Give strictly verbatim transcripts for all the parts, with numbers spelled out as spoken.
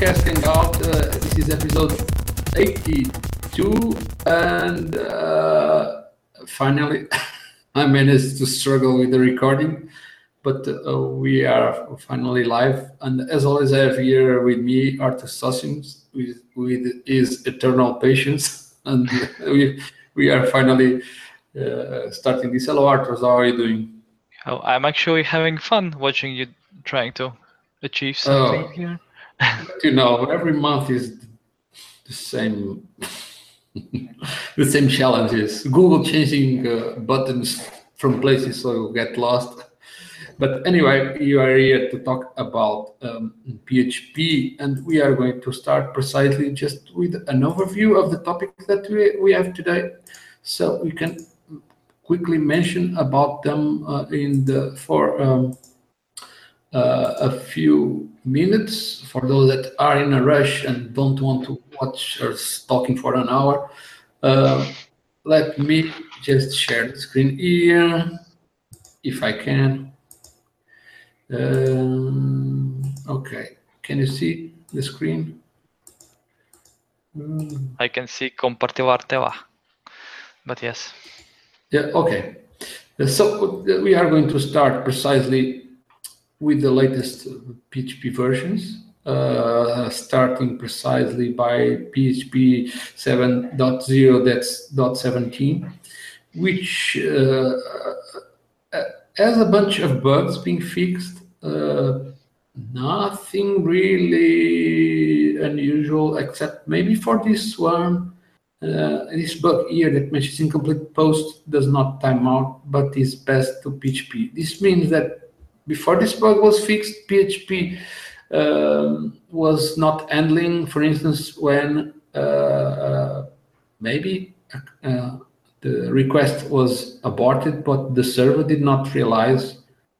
podcast came out. Uh, this is episode eighty-two, and uh, finally I managed to struggle with the recording, but uh, we are finally live. And as always, I have here with me Arturs Sosins with, with his eternal patience, and we we are finally uh, starting this. Hello, Arturs. How are you doing? Oh, I'm actually having fun watching you trying to achieve something oh. here. You know, every month is the same the same challenges. Google changing uh, buttons from places, so you get lost. But anyway, you are here to talk about um, P H P, and we are going to start precisely just with an overview of the topic that we, we have today, so we can quickly mention about them uh, in the for um, Uh, a few minutes for those that are in a rush and don't want to watch us talking for an hour. Uh, let me just share the screen here if I can. Um, okay, can you see the screen? Mm. I can see compartivarteva, but yes. Yeah, okay. So we are going to start precisely with the latest P H P versions, uh, starting precisely by P H P seven point oh, that's point seventeen, which uh, has a bunch of bugs being fixed. Uh, nothing really unusual, except maybe for this one. Uh, this bug here that mentions incomplete post does not time out, but is passed to P H P. This means that before this bug was fixed, P H P um, was not handling, for instance, when uh, maybe uh, the request was aborted, but the server did not realize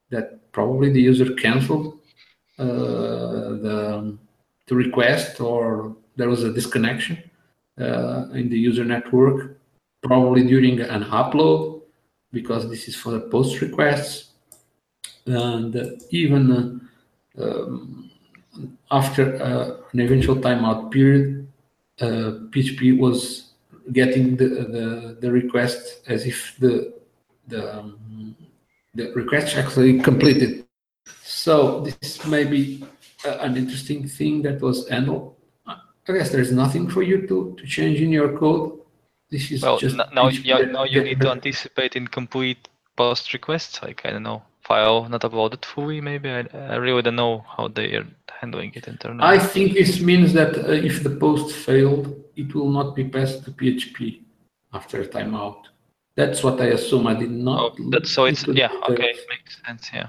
that probably the user canceled uh, the, the request, or there was a disconnection uh, in the user network, probably during an upload, because this is for the post requests. And even uh, um, after uh, an eventual timeout period, uh, P H P was getting the, the the request as if the the um, the request actually completed. So this may be uh, an interesting thing that was handled. I guess there's nothing for you to to change in your code. This is well, just now. Yeah, now you need to anticipate incomplete post requests. Like I don't know. File not uploaded fully, maybe. I, I really don't know how they are handling it internally. I think this means that uh, if the post failed, it will not be passed to P H P after timeout. That's what I assume. I did not. Oh, that's so it's yeah. Okay, it makes sense. Yeah.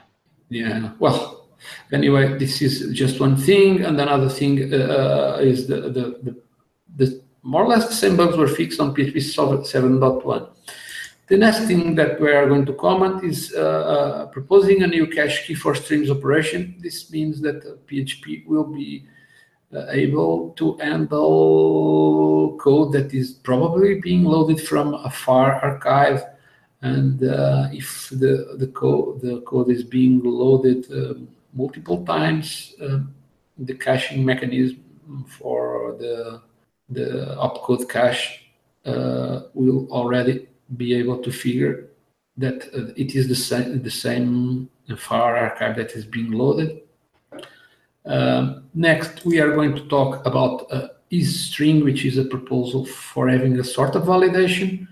Yeah. Well, anyway, this is just one thing, and another thing uh, is the the, the the more or less the same bugs were fixed on P H P seven point one. The next thing that we are going to comment is uh, uh, proposing a new cache key for strings operation. This means that uh, P H P will be uh, able to handle code that is probably being loaded from a P H A R archive, and uh, if the the code the code is being loaded uh, multiple times, uh, the caching mechanism for the the opcode cache uh, will already be able to figure that uh, it is the same the same P H A R archive that is being loaded. Um, next, we are going to talk about uh, isString, which is a proposal for having a sort of validation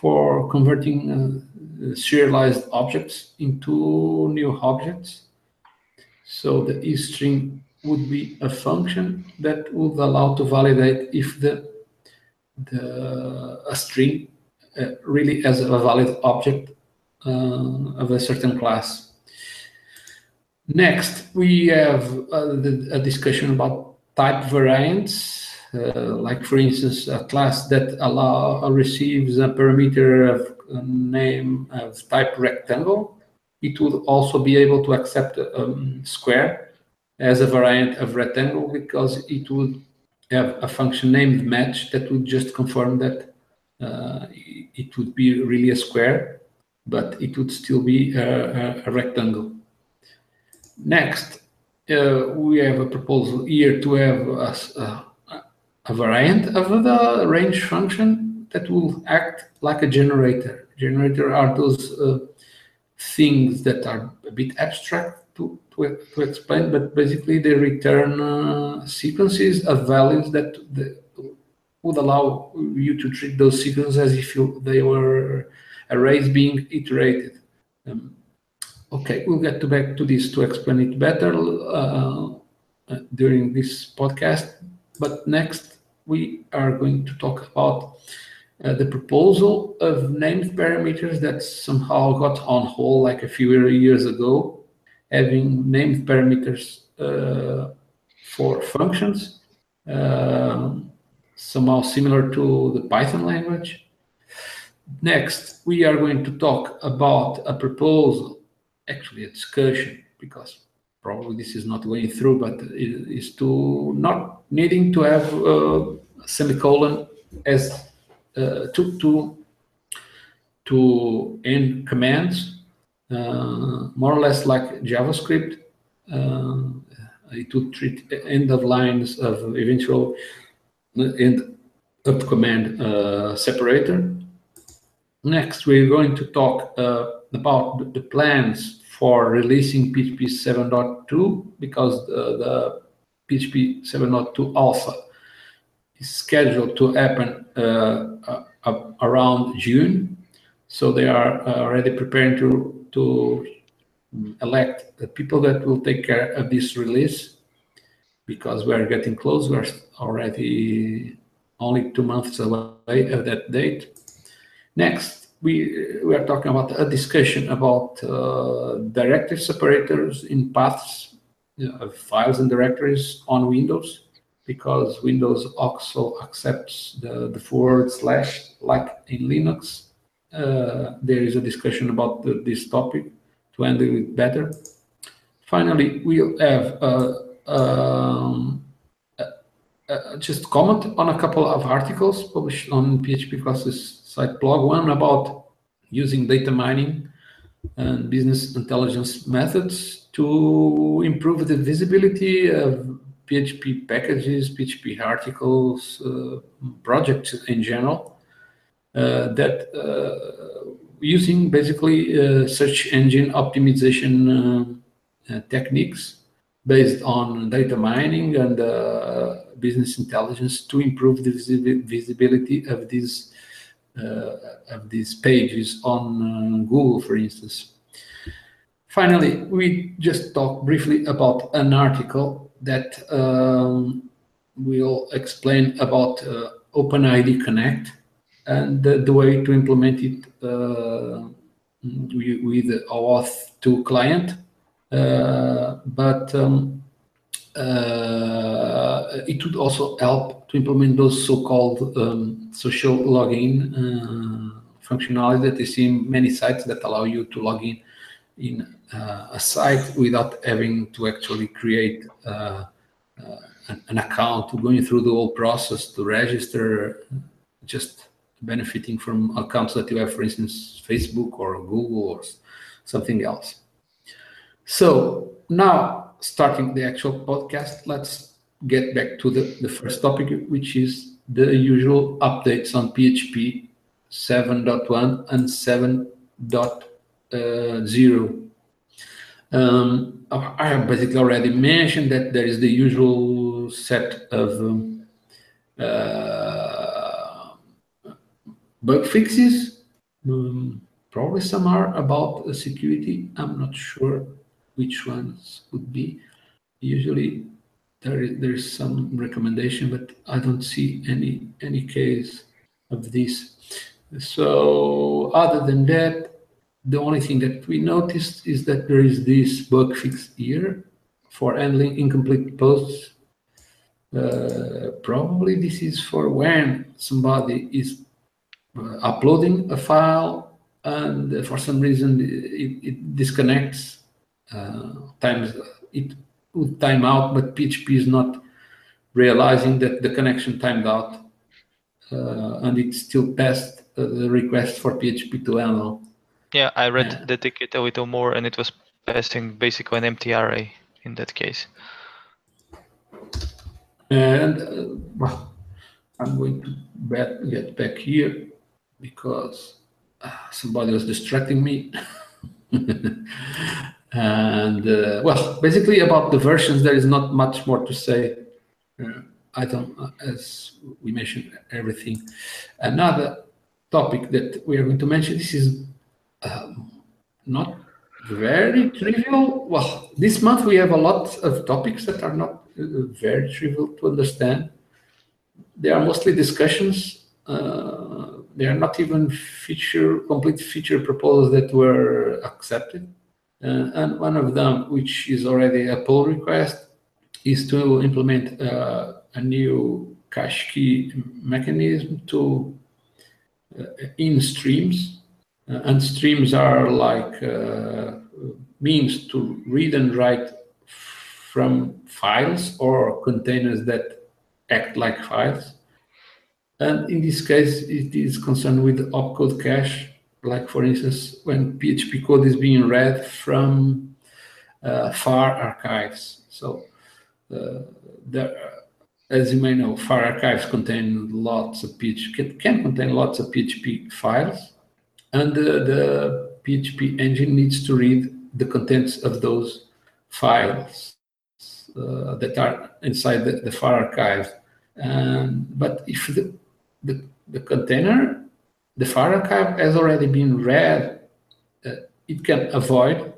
for converting uh, serialized objects into new objects. So the isString would be a function that would allow to validate if the the a string Uh, really as a valid object uh, of a certain class. Next, we have uh, the, a discussion about type variants, uh, like for instance, a class that allow uh, receives a parameter of a name of type rectangle. It would also be able to accept um, square as a variant of rectangle, because it would have a function named match that would just confirm that Uh, it would be really a square, but it would still be a, a, a rectangle. Next, uh, we have a proposal here to have a, a, a variant of the range function that will act like a generator. Generator are those uh, things that are a bit abstract to, to, to explain, but basically they return uh, sequences of values that the, would allow you to treat those sequences as if you, they were arrays being iterated. Um, okay, we'll get to back to this to explain it better uh, during this podcast. But next, we are going to talk about uh, the proposal of named parameters that somehow got on hold like a few years ago, having named parameters uh, for functions. Uh, somehow similar to the Python language. Next, we are going to talk about a proposal, actually a discussion, because probably this is not going through, but it is to not needing to have a semicolon as uh, to, to, to end commands, uh, more or less like JavaScript. Uh, it would treat end of lines of eventual and up command uh, separator. Next, we're going to talk uh, about the plans for releasing P H P seven point two, because the, the P H P seven point two alpha is scheduled to happen uh, uh, around June. So they are already preparing to, to elect the people that will take care of this release, because we are getting close. We are already only two months away of that date. Next, we, we are talking about a discussion about uh, directive separators in paths you know, of files and directories on Windows, because Windows also accepts the, the forward slash, like in Linux. Uh, there is a discussion about the, this topic to handle it better. Finally, we'll have uh, Um, uh, uh, just comment on a couple of articles published on P H P Classes site blog. One about using data mining and business intelligence methods to improve the visibility of P H P packages, P H P articles, uh, projects in general, uh, that uh, using basically uh, search engine optimization uh, uh, techniques based on data mining and uh, business intelligence to improve the visi visibility of these uh, of these pages on uh, Google, for instance. Finally, we just talked briefly about an article that um, will explain about uh, OpenID Connect and the, the way to implement it uh, with the OAuth two client. Uh, but um, uh, it would also help to implement those so-called um, social login uh, functionality that is in many sites that allow you to log in in uh, a site without having to actually create uh, uh, an account, going through the whole process to register, just benefiting from accounts that you have, for instance, Facebook or Google or something else. So now, starting the actual podcast, let's get back to the, the first topic, which is the usual updates on P H P seven point one and seven point zero. Um, I have basically already mentioned that there is the usual set of um, uh, bug fixes. Um, probably some are about security. I'm not sure which ones would be. Usually there is, there is some recommendation, but I don't see any, any case of this. So other than that, the only thing that we noticed is that there is this bug fix here for handling incomplete posts. Uh, probably this is for when somebody is uploading a file and for some reason it, it disconnects. Uh, times it would time out, but P H P is not realizing that the connection timed out, uh, and it still passed uh, the request for P H P to handle. Yeah, I read yeah. the ticket a little more, and it was passing basically an empty array. in that case. And uh, well, I'm going to back, get back here because uh, somebody was distracting me. And uh, well, basically about the versions, there is not much more to say. Uh, I don't, uh, as we mentioned, everything. Another topic that we are going to mention, this is um, not very trivial. Well, this month we have a lot of topics that are not uh, very trivial to understand. They are mostly discussions. Uh, they are not even feature, complete feature proposals that were accepted. Uh, and one of them, which is already a pull request, is to implement uh, a new cache key mechanism to uh, in streams. Uh, and streams are like uh, means to read and write from files or containers that act like files. And in this case, it is concerned with opcode cache. Like, for instance, when P H P code is being read from uh, P H A R archives. So, uh, there, as you may know, P H A R archives contain lots of P H P, can, can contain lots of P H P files, and uh, the P H P engine needs to read the contents of those files uh, that are inside the, the P H A R archives. And, but if the, the, the container, the P H A R archive has already been read, uh, it can avoid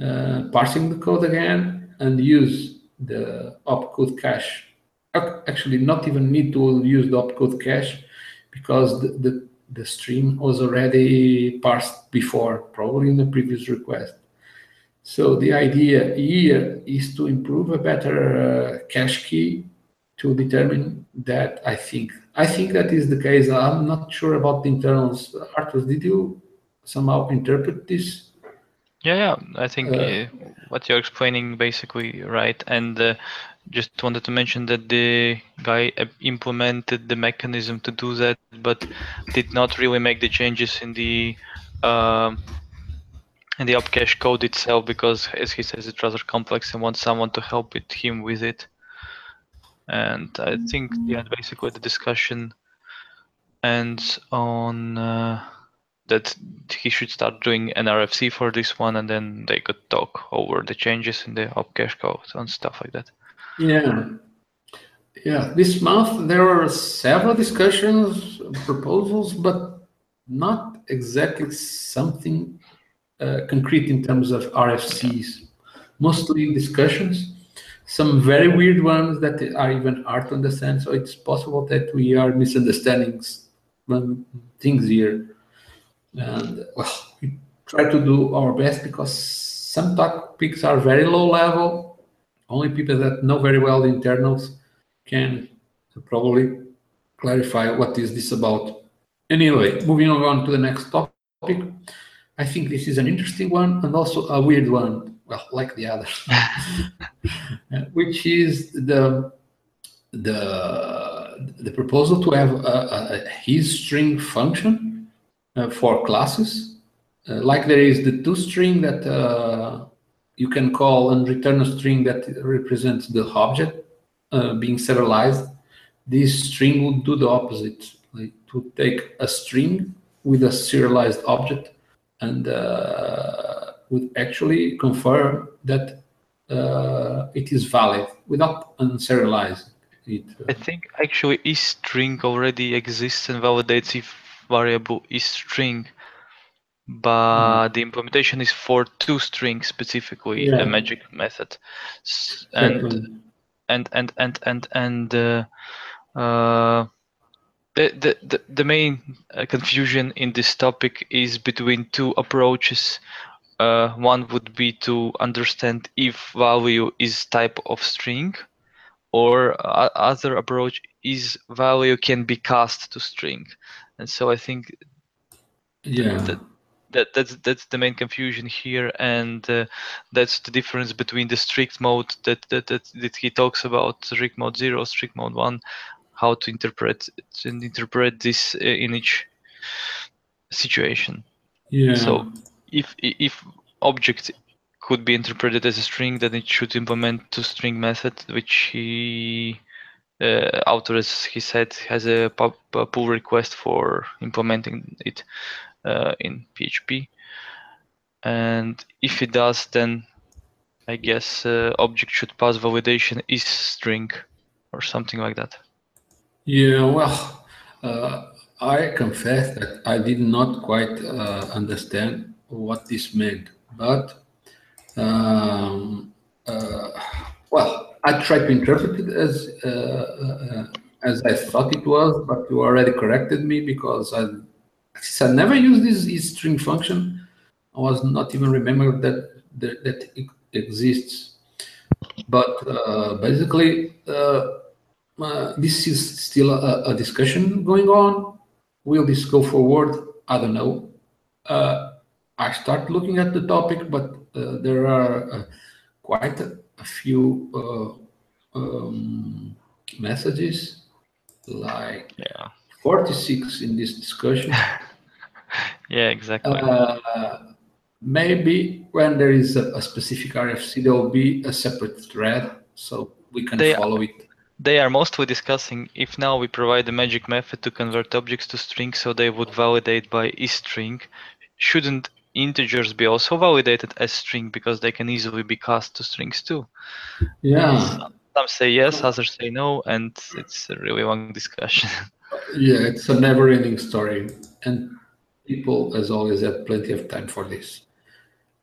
uh, parsing the code again and use the opcode cache. Actually, not even need to use the opcode cache because the, the, the stream was already parsed before, probably in the previous request. So the idea here is to improve a better uh, cache key to determine that, I think. I think that is the case. I'm not sure about the internals. Arturs, did you somehow interpret this? Yeah, yeah. I think uh, uh, what you're explaining basically right. And uh, just wanted to mention that the guy implemented the mechanism to do that, but did not really make the changes in the uh, in the opcache code itself because, as he says, it's rather complex and wants someone to help it, him with it. And I think, yeah, basically the discussion ends on uh, that he should start doing an R F C for this one, and then they could talk over the changes in the opcache code and stuff like that. Yeah. Yeah. This month, there were several discussions, proposals, but not exactly something uh, concrete in terms of R F Cs, mostly discussions. Some very weird ones that are even hard to understand. So it's possible that we are misunderstanding things here. And well, we try to do our best because some topics are very low level. Only people that know very well the internals can probably clarify what is this about. Anyway, moving on to the next topic. I think this is an interesting one and also a weird one. Well, like the other, which is the the the proposal to have a, a his string function uh, for classes, uh, like there is the toString that uh, you can call and return a string that represents the object uh, being serialized. This string would do the opposite, like to take a string with a serialized object and. Uh, would actually confirm that uh, it is valid without unserializing it. I think actually isString already exists and validates if variable isString, but mm. the implementation is for toString specifically, yeah. The magic method, and exactly. and and and and and uh, uh, the the the main confusion in this topic is between two approaches. Uh, one would be to understand if value is type of string, or uh, other approach is value can be cast to string. And so I think yeah. that, that that's that's the main confusion here, and uh, that's the difference between the strict mode that that, that that he talks about, strict mode zero, strict mode one, how to interpret and interpret this in each situation. Yeah. So. If if object could be interpreted as a string, then it should implement toString method, which he, uh, author, as he said, has a, pub, a pull request for implementing it uh, in P H P. And if it does, then I guess uh, object should pass validation is string or something like that. Yeah, well, uh, I confess that I did not quite uh, understand what this meant, but um, uh, well, I tried to interpret it as uh, uh, as I thought it was, but you already corrected me, because I, since I never used this, this string function, I was not even remembered that that, that it exists. But uh, basically, uh, uh, this is still a, a discussion going on. Will this go forward? I don't know. Uh, I start looking at the topic, but uh, there are uh, quite a, a few uh, um, messages, like yeah. forty-six in this discussion. Yeah, exactly. Uh, maybe when there is a, a specific R F C, there will be a separate thread, so we can they follow are, it. They are mostly discussing if now we provide the magic method to convert objects to strings, so they would validate by isString. Shouldn't integers be also validated as string, because they can easily be cast to strings too? Yeah. Some, some say yes, others say no, and it's a really long discussion. Yeah, it's a never-ending story, and people, as always, have plenty of time for this.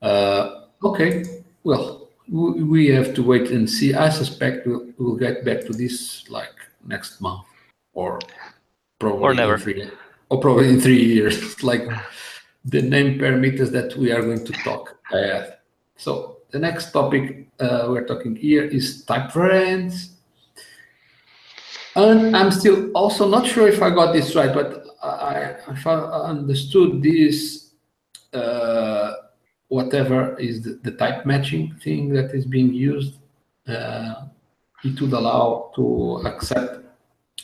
Uh, okay, well, we have to wait and see. I suspect we'll, we'll get back to this like next month, or probably or never, in three, or probably in three years. Like the name parameters that we are going to talk about. So the next topic uh, we're talking here is type variants, and I'm still also not sure if I got this right, but I, if I understood this. Uh, whatever is the, the type matching thing that is being used, uh, it would allow to accept,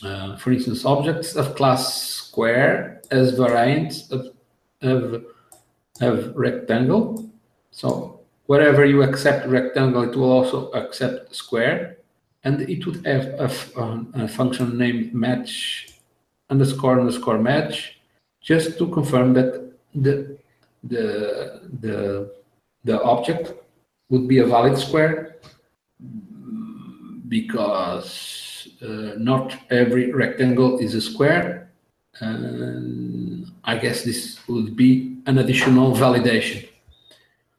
uh, for instance, objects of class square as variants of, of, of rectangle. So wherever you accept rectangle, it will also accept square, and it would have a, a function named match underscore underscore match, just to confirm that the The, the the object would be a valid square, because uh, not every rectangle is a square, and I guess this would be an additional validation.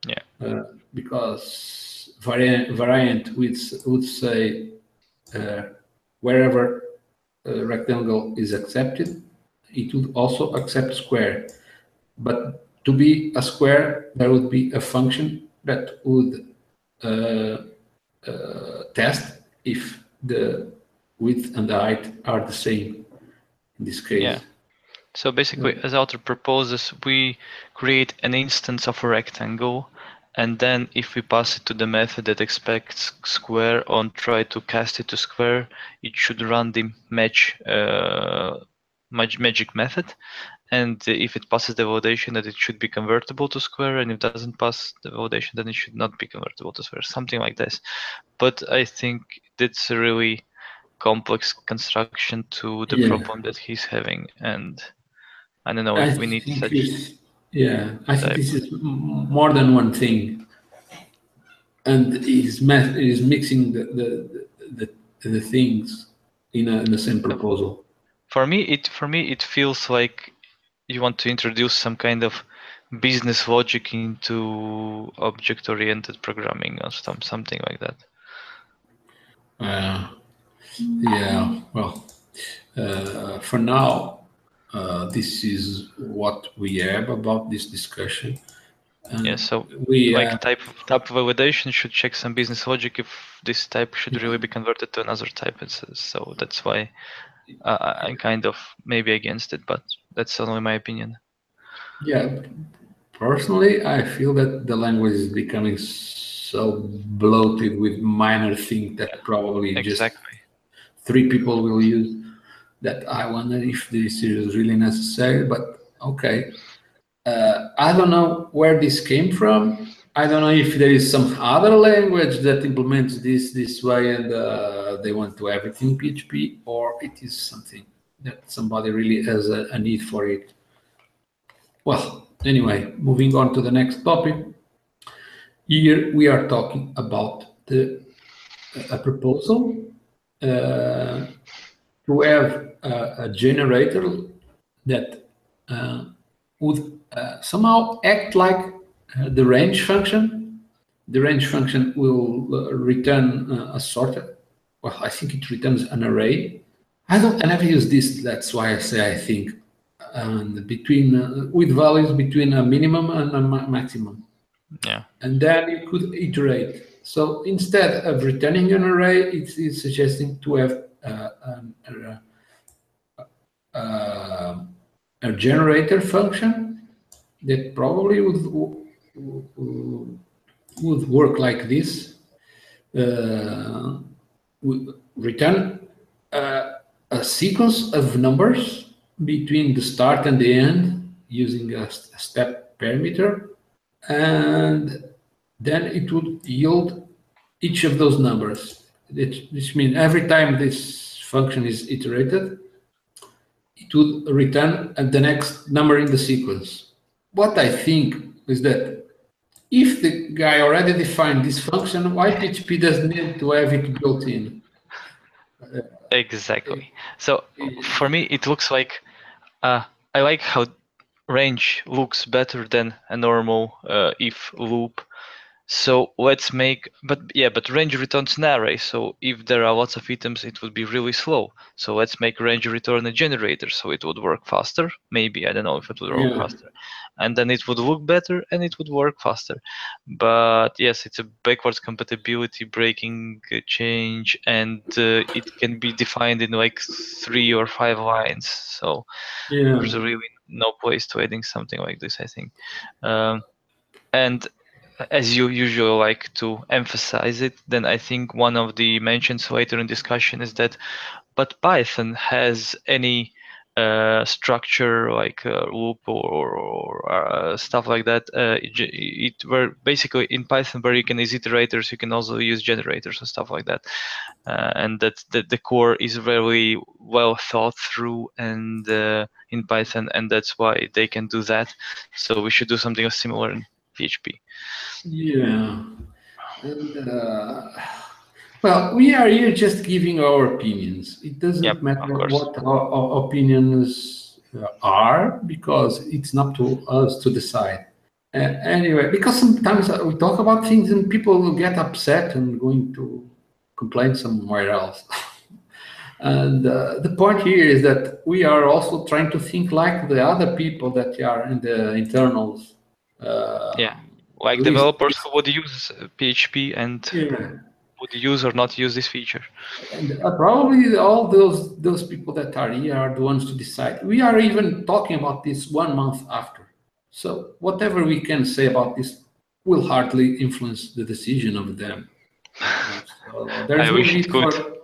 Yeah. Uh, because variant variant would would say uh, wherever a rectangle is accepted, it would also accept square, but to be a square, there would be a function that would uh, uh, test if the width and the height are the same in this case. Yeah. So basically, as Artur proposes, we create an instance of a rectangle, and then if we pass it to the method that expects square on try to cast it to square, it should run the match uh, mag magic method. And if it passes the validation, that it should be convertible to square, and if it doesn't pass the validation, then it should not be convertible to square, something like this. But I think that's a really complex construction to the yeah. problem that he's having, and I don't know if I we need such... Yeah, I think type. This is more than one thing, and he's, he's mixing the, the, the, the, the things in, a, in the same proposal. For me, it, for me, it feels like you want to introduce some kind of business logic into object-oriented programming or some, something like that. Uh, yeah, well, uh, for now, uh, this is what we have about this discussion. And yeah, so we, like uh, type, type validation should check some business logic if this type should really be converted to another type. It's, so that's why Uh, I'm kind of maybe against it, but that's only my opinion. Yeah, personally, I feel that the language is becoming so bloated with minor things that probably exactly. just three people will use, that I wonder if this is really necessary. But okay, uh, I don't know where this came from. I don't know if there is some other language that implements this this way and uh, they want to have it in P H P, or it is something that somebody really has a, a need for it. Well, anyway, moving on to the next topic. Here we are talking about the a proposal uh, to have a, a generator that uh, would uh, somehow act like Uh, the range function. The range function will uh, return uh, a sorted. Well, I think it returns an array. I don't. I never use this. That's why I say I think. And between uh, with values between a minimum and a ma maximum. Yeah. And then you could iterate. So instead of returning an array, it's, it's suggesting to have uh, an, uh, uh, a generator function that probably would. would work like this, uh, return uh, a sequence of numbers between the start and the end using a, a step parameter, and then it would yield each of those numbers. It, which means every time this function is iterated, it would return the next number in the sequence. What I think is that if the guy already defined this function, why P H P doesn't need to have it built in? Uh, exactly. So for me, it looks like uh, I like how range looks better than a normal uh, if loop. So let's make, but yeah, but range returns an array. So if there are lots of items, it would be really slow. So let's make range return a generator, so it would work faster. Maybe, I don't know if it would work yeah. faster. And then it would look better and it would work faster. But yes, it's a backwards compatibility breaking change, and uh, it can be defined in like three or five lines. So yeah. there's really no place to adding something like this, I think. Um, and as you usually like to emphasize it, then I think one of the mentions later in discussion is that, but Python has any uh, structure like uh, loop or, or uh, stuff like that. Uh, it, it where basically in Python where you can use iterators, you can also use generators and stuff like that. Uh, and that, that the core is very well thought through and uh, in Python, and that's why they can do that. So we should do something similar in P H P. Yeah. And, uh, well, we are here just giving our opinions. It doesn't yep, matter what our, our opinions are, because it's not to us to decide. Uh, anyway, because sometimes we talk about things and people will get upset and going to complain somewhere else. And uh, the point here is that we are also trying to think like the other people that are in the internals. Uh, yeah, like developers who would use P H P and yeah. would use or not use this feature. And uh, probably all those those people that are here are the ones to decide. We are even talking about this one month after, so whatever we can say about this will hardly influence the decision of them. So I wish it could. For...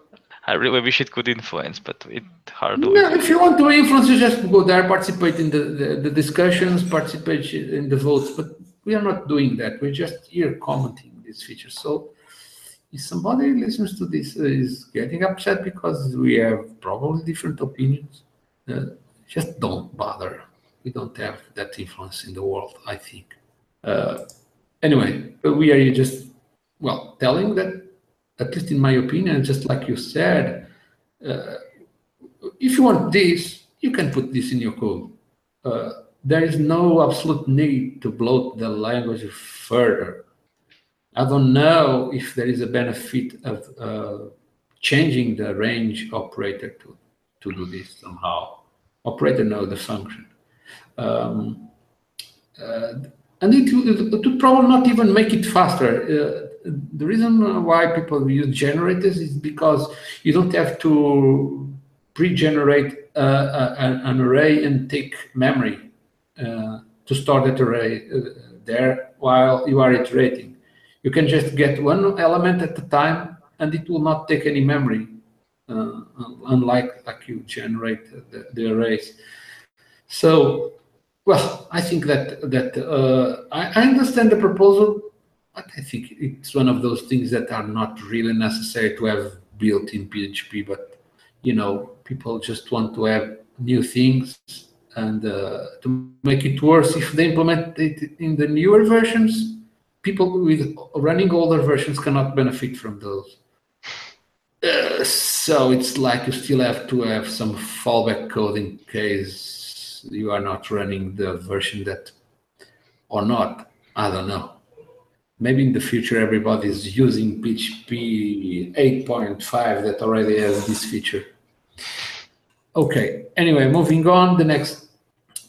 I really wish it could influence, but it hardly. No, if you want to influence, you just go there, participate in the, the, the discussions, participate in the votes. But we are not doing that. We're just here commenting these features. So if somebody listens to this uh, is getting upset because we have probably different opinions, uh, just don't bother. We don't have that influence in the world, I think. Uh, anyway, we are just, well, telling that, at least in my opinion, just like you said, uh, if you want this, you can put this in your code. Uh, there is no absolute need to bloat the language further. I don't know if there is a benefit of uh, changing the range operator to, to do this somehow. Operator, no, the function. Um, uh, and it, it, it would probably not even make it faster. Uh, The reason why people use generators is because you don't have to pre-generate uh, a, an array and take memory uh, to store that array uh, there while you are iterating. You can just get one element at a time, and it will not take any memory, uh, unlike like you generate the, the arrays. So, well, I think that that uh, I, I understand the proposal. But I think it's one of those things that are not really necessary to have built in P H P. But, you know, people just want to have new things. And uh, to make it worse, if they implement it in the newer versions, people with running older versions cannot benefit from those. Uh, so it's like you still have to have some fallback code in case you are not running the version that, or not. I don't know. Maybe in the future, everybody's using P H P eight point five that already has this feature. Okay, anyway, moving on, the next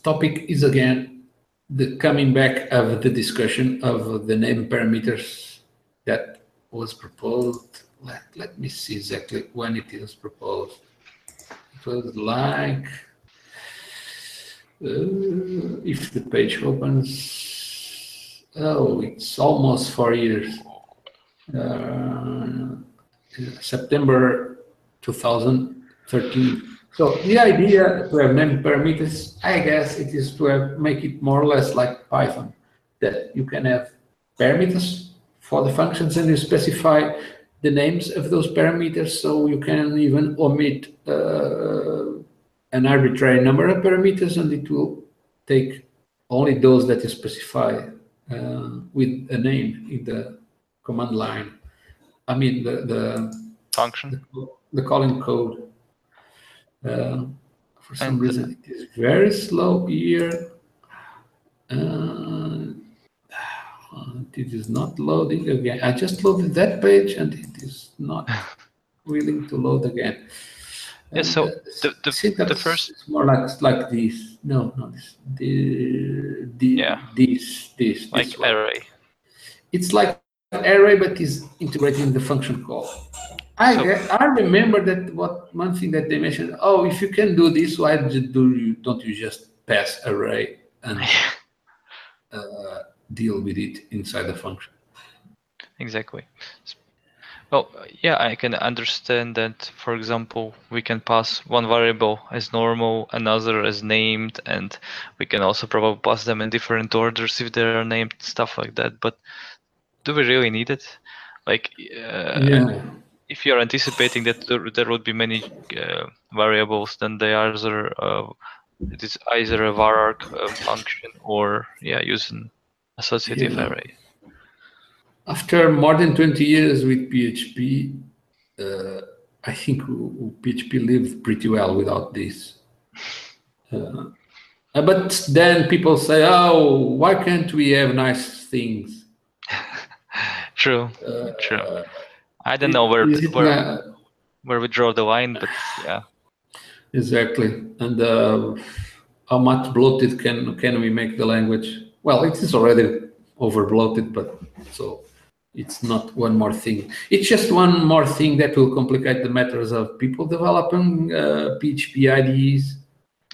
topic is again the coming back of the discussion of the name parameters that was proposed. Let, let me see exactly when it was proposed. It was like, uh, if the page opens, oh, it's almost four years. Uh, September two thousand thirteen. So the idea to have name parameters, I guess it is to have, make it more or less like Python, that you can have parameters for the functions and you specify the names of those parameters, so you can even omit uh, an arbitrary number of parameters and it will take only those that you specify uh, with a name in the command line. I mean, the, the function, the, the calling code. Uh, for some and reason, it is very slow here. Uh, it is not loading again. I just loaded that page, and it is not willing to load again. Yeah, and so uh, the the, the first it's more like like this. No, no, this, the, the, yeah. this, this, like this array. It's like an array, but is integrating the function call. I, so, I remember that what one thing that they mentioned, oh, if you can do this, why do you, don't you just pass array and uh, deal with it inside the function? Exactly. Well, yeah, I can understand that, for example, we can pass one variable as normal, another as named, and we can also probably pass them in different orders if they are named, stuff like that. But do we really need it? Like, uh, yeah. If you are anticipating that there, there would be many uh, variables, then they are either, uh, it is either a var arg uh, function or yeah, use an associative yeah. array. After more than twenty years with P H P, uh, I think P H P lived pretty well without this. Uh, but then people say, "Oh, why can't we have nice things?" True. Uh, True. I don't know where where, where we draw the line, but yeah, exactly. And uh, how much bloated can can we make the language? Well, it is already over bloated, but so it's not one more thing. It's just one more thing that will complicate the matters of people developing uh, P H P I D Es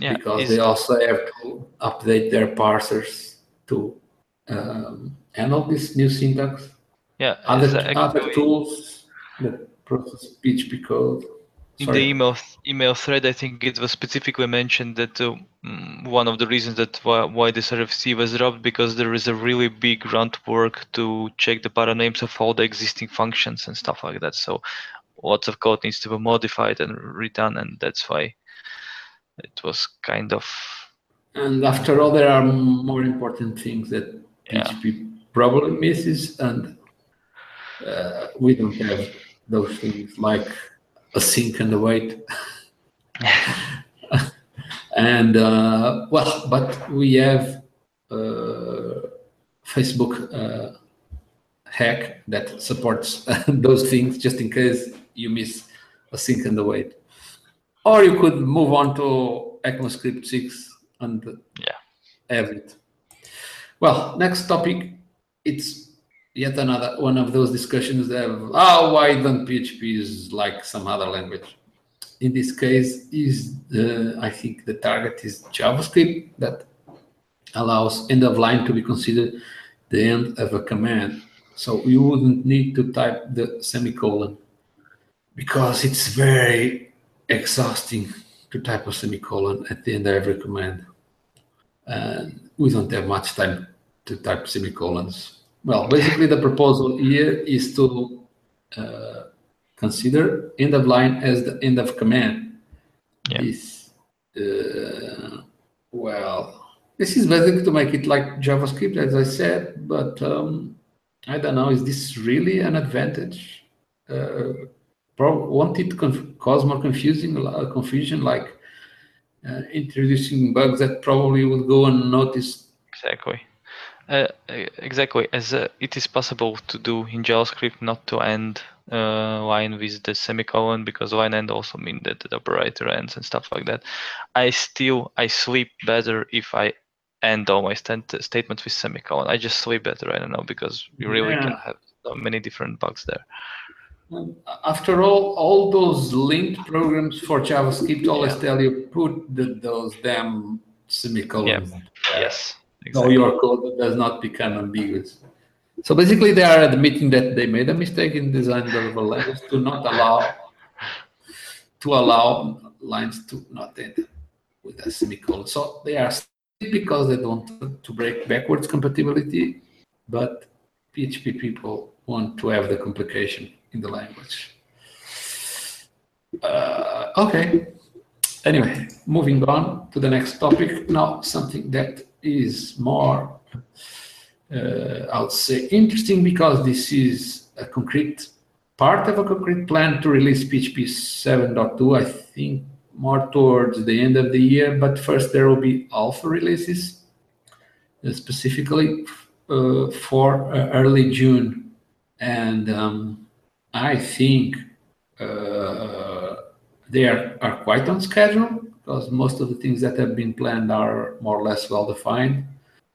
yeah, because they also have to update their parsers to um, handle this new syntax. Yeah, other other tools. The process P H P code. Sorry. In the email th email thread, I think it was specifically mentioned that uh, one of the reasons that why, why this R F C was dropped because there is a really big grunt work to check the param names of all the existing functions and stuff like that. So lots of code needs to be modified and redone, and that's why it was kind of. And after all, there are more important things that yeah. P H P probably misses, and uh, we don't have. Those things like a sync and a wait, and uh, well, but we have uh, Facebook uh, hack that supports those things just in case you miss a sync and a wait. Or you could move on to ECMAScript six and yeah. have it. Well, next topic, it's. Yet another one of those discussions that, oh, why don't P H P is like some other language? In this case, is the, I think the target is JavaScript that allows end of line to be considered the end of a command. So you wouldn't need to type the semicolon because it's very exhausting to type a semicolon at the end of every command. And we don't have much time to type semicolons. Well, basically the proposal here is to uh, consider end of line as the end of command. Yeah. This, uh, well, this is basically to make it like JavaScript, as I said, but um, I don't know, is this really an advantage? Uh, won't it cause more confusing, uh, confusion, like uh, introducing bugs that probably would go unnoticed? Exactly. Uh, exactly, as uh, it is possible to do in JavaScript not to end uh, line with the semicolon, because line end also means that the operator ends and stuff like that. I still, I sleep better if I end all my st statements with semicolon. I just sleep better, I don't know, because you really yeah. can have so many different bugs there. After all, all those linked programs for JavaScript always yeah. tell you put the, those damn semicolons. Yeah. Yes. Exactly. So your code does not become ambiguous. So basically, they are admitting that they made a mistake in design the lines to not allow to allow lines to not end with a semicolon. So they are still because they don't want to break backwards compatibility, but P H P people want to have the complication in the language. Uh, okay. Anyway, moving on to the next topic now. Something that is more, uh, I would say, interesting, because this is a concrete part of a concrete plan to release P H P seven point two, I think more towards the end of the year, but first there will be alpha releases, uh, specifically uh, for uh, early June. And um, I think uh, they are, are quite on schedule, because most of the things that have been planned are more or less well-defined.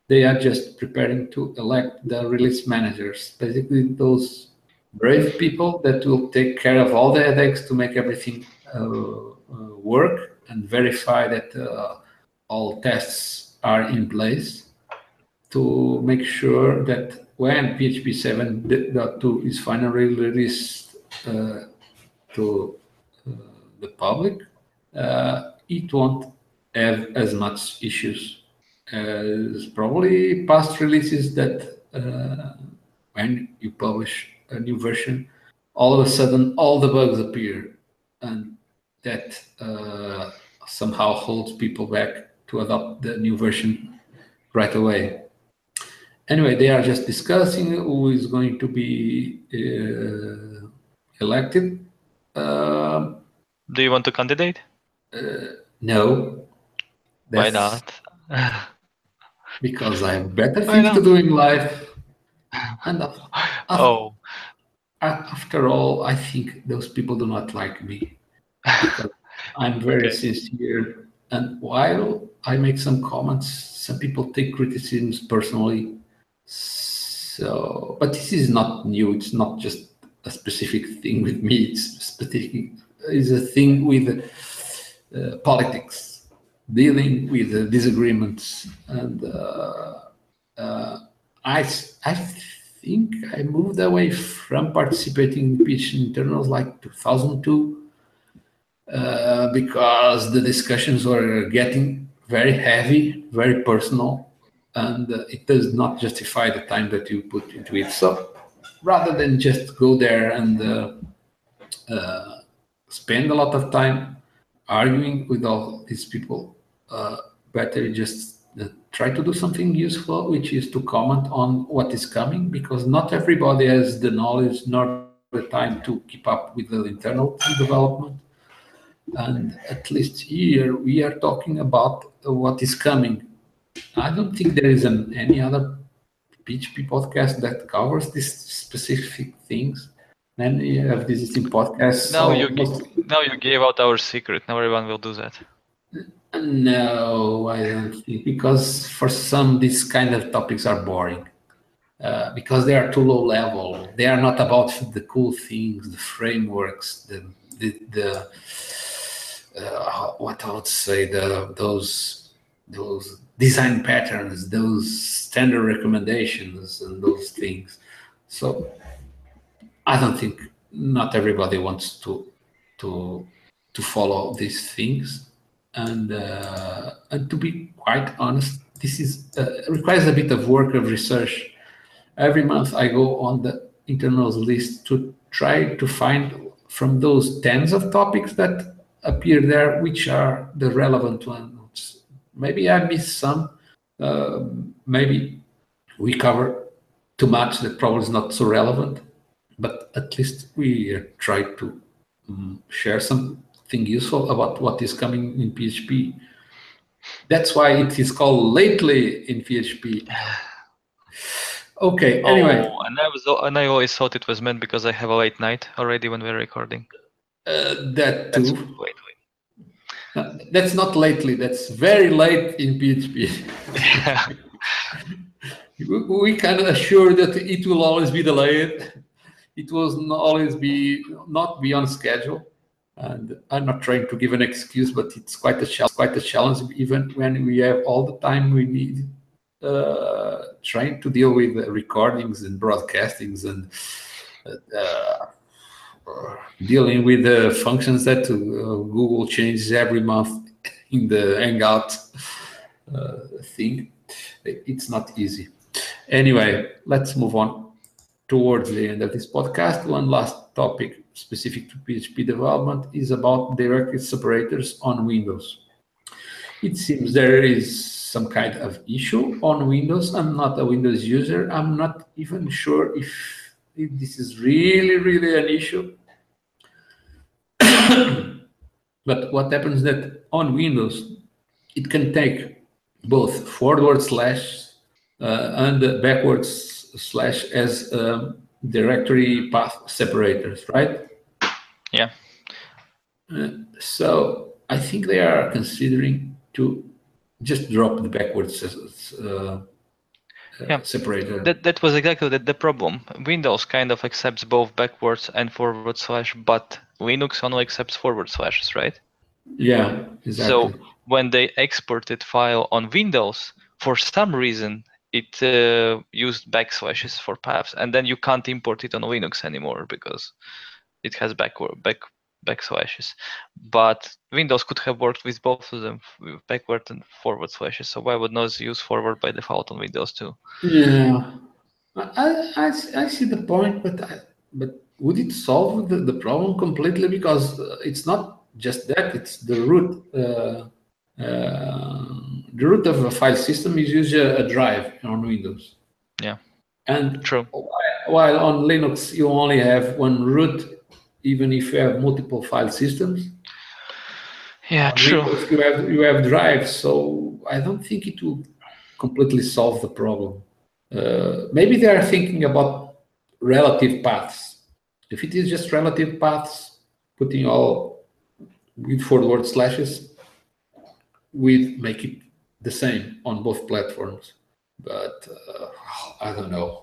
They are just preparing to elect the release managers, basically those brave people that will take care of all the headaches to make everything uh, uh, work and verify that uh, all tests are in place, to make sure that when P H P seven point two is finally released uh, to uh, the public, uh, it won't have as much issues as probably past releases that uh, when you publish a new version, all of a sudden all the bugs appear, and that uh, somehow holds people back to adopt the new version right away. Anyway, they are just discussing who is going to be uh, elected. Uh, Do you want to candidate? Uh, no. That's why not? Because I have better things to do in life. And after, after, oh. after all, I think those people do not like me. I'm very okay. sincere. And while I make some comments, some people take criticisms personally. So, but this is not new. It's not just a specific thing with me. It's specific. It's a thing with Uh, politics, dealing with uh, disagreements, and uh, uh, I, I think I moved away from participating in pitch internals like two thousand two uh, because the discussions were getting very heavy, very personal, and uh, it does not justify the time that you put into it. So rather than just go there and uh, uh, spend a lot of time arguing with all these people, uh, better just uh, try to do something useful, which is to comment on what is coming, because not everybody has the knowledge nor the time to keep up with the internal development. And at least here we are talking about uh, what is coming. I don't think there is an, any other P H P podcast that covers these specific things. Many of these podcasts. Now, so you give, now you gave out our secret. Now everyone will do that. No, I don't think, because for some these kind of topics are boring, uh, because they are too low level. They are not about the cool things, the frameworks, the the, the uh, what I would say, the those those design patterns, those standard recommendations, and those things. So I don't think not everybody wants to to to follow these things, and uh, and to be quite honest, this is uh, requires a bit of work of research, Every month I go on the internals list to try to find from those tens of topics that appear there, which are the relevant ones. Maybe I miss some, uh, maybe we cover too much that probably is not so relevant, but at least we try to um, share something useful about what is coming in P H P. That's why it is called Lately in P H P. Okay, anyway. Oh, and, I was, and I always thought it was meant because I have a late night already when we're recording. Uh, that too. That's, wait, wait. No, that's not lately, that's very late in P H P. Yeah. We can assure that it will always be delayed. It will not always be not be on schedule. And I'm not trying to give an excuse, but it's quite a, quite a challenge, even when we have all the time we need. Uh, trying to deal with recordings and broadcastings and uh, uh, dealing with the functions that uh, Google changes every month in the Hangout uh, thing. It's not easy. Anyway, let's move on towards the end of this podcast. One last topic specific to P H P development is about directory separators on Windows. It seems there is some kind of issue on Windows. I'm not a Windows user. I'm not even sure if, if this is really, really an issue. But what happens that on Windows, it can take both forward slash uh, and backwards slash as um, directory path separators, right? Yeah. Uh, so I think they are considering to just drop the backwards uh, yeah. separator. That that was exactly the, the problem. Windows kind of accepts both backwards and forward slash, but Linux only accepts forward slashes, right? Yeah, exactly. So when they exported file on Windows, for some reason it uh, used backslashes for paths, and then you can't import it on Linux anymore because it has backward back. backslashes, but Windows could have worked with both of them, backward and forward slashes. So why would not use forward by default on Windows too? Yeah, I, I, I see the point, but I, but would it solve the, the problem completely? Because it's not just that; it's the root. Uh, uh, the root of a file system is usually a drive on Windows. Yeah, and true. While on Linux you only have one root. Even if you have multiple file systems. Yeah, true. You have, you have drives, so I don't think it will completely solve the problem. Uh, maybe they are thinking about relative paths. If it is just relative paths, putting all with forward slashes will make it the same on both platforms. But uh, I don't know.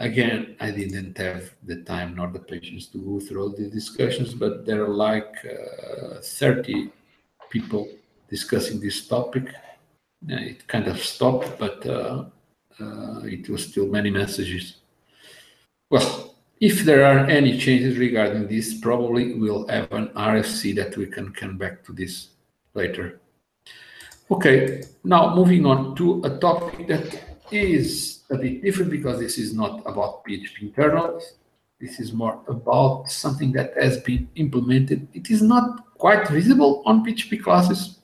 Again, I didn't have the time nor the patience to go through all the discussions, but there are like uh, thirty people discussing this topic. It kind of stopped, but uh, uh, it was still many messages. Well, if there are any changes regarding this, probably we'll have an R F C that we can come back to this later. Okay, now moving on to a topic that is a bit different, because this is not about P H P internals. This is more about something that has been implemented. It is not quite visible on P H P classes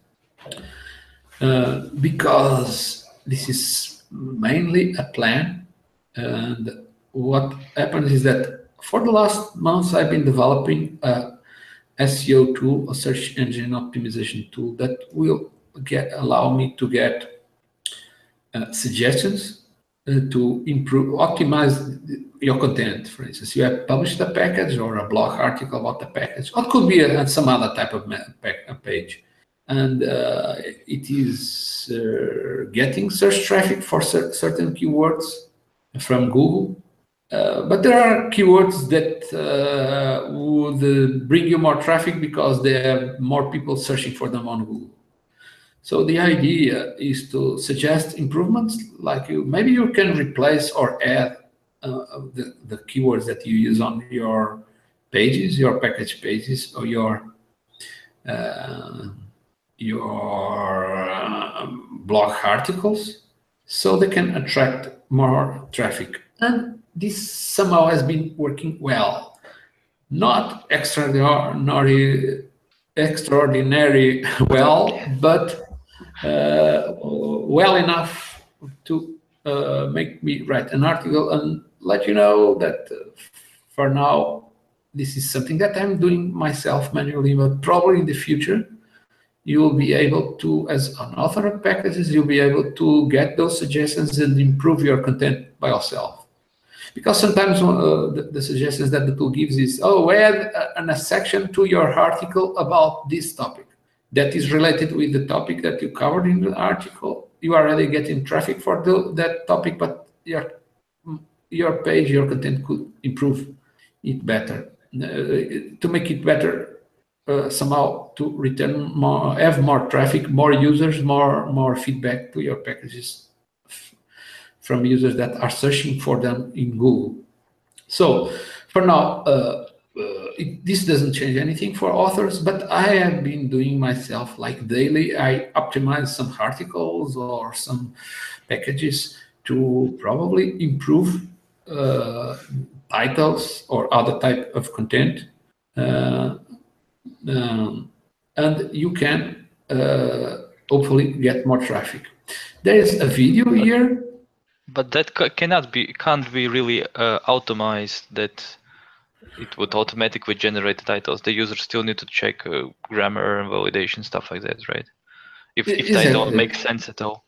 uh, because this is mainly a plan. And what happens is that for the last months, I've been developing a S E O tool, a search engine optimization tool that will get allow me to get uh, suggestions Uh, to improve, optimize your content. For instance, you have published a package or a blog article about the package, or it could be a, some other type of a page. And uh, it is uh, getting search traffic for cer certain keywords from Google. Uh, but there are keywords that uh, would bring you more traffic because there are more people searching for them on Google. So the idea is to suggest improvements, like you, maybe you can replace or add uh, the, the keywords that you use on your pages, your package pages, or your uh, your uh, blog articles. so they can attract more traffic. And this somehow has been working well. Not extraordinary, extraordinary well, but uh, well enough to uh, make me write an article and let you know that uh, for now, this is something that I'm doing myself manually, but probably in the future, you will be able to, as an author of packages, you'll be able to get those suggestions and improve your content by yourself. Because sometimes uh, the, the suggestions that the tool gives is, oh, add a, a section to your article about this topic that is related with the topic that you covered in the article. You are already getting traffic for the, that topic, but your, your page, your content could improve it better. Uh, to make it better, uh, somehow to return more, have more traffic, more users, more more feedback to your packages from users that are searching for them in Google. So for now, uh, uh, it, this doesn't change anything for authors, but I have been doing myself like daily. I optimize some articles or some packages to probably improve uh, titles or other type of content, uh, um, and you can uh, hopefully get more traffic. There is a video but, here, but that ca cannot be can't be really uh, automized. That it would automatically generate titles. The user still need to check uh, grammar and validation stuff like that, right? If if exactly. They don't make sense at all.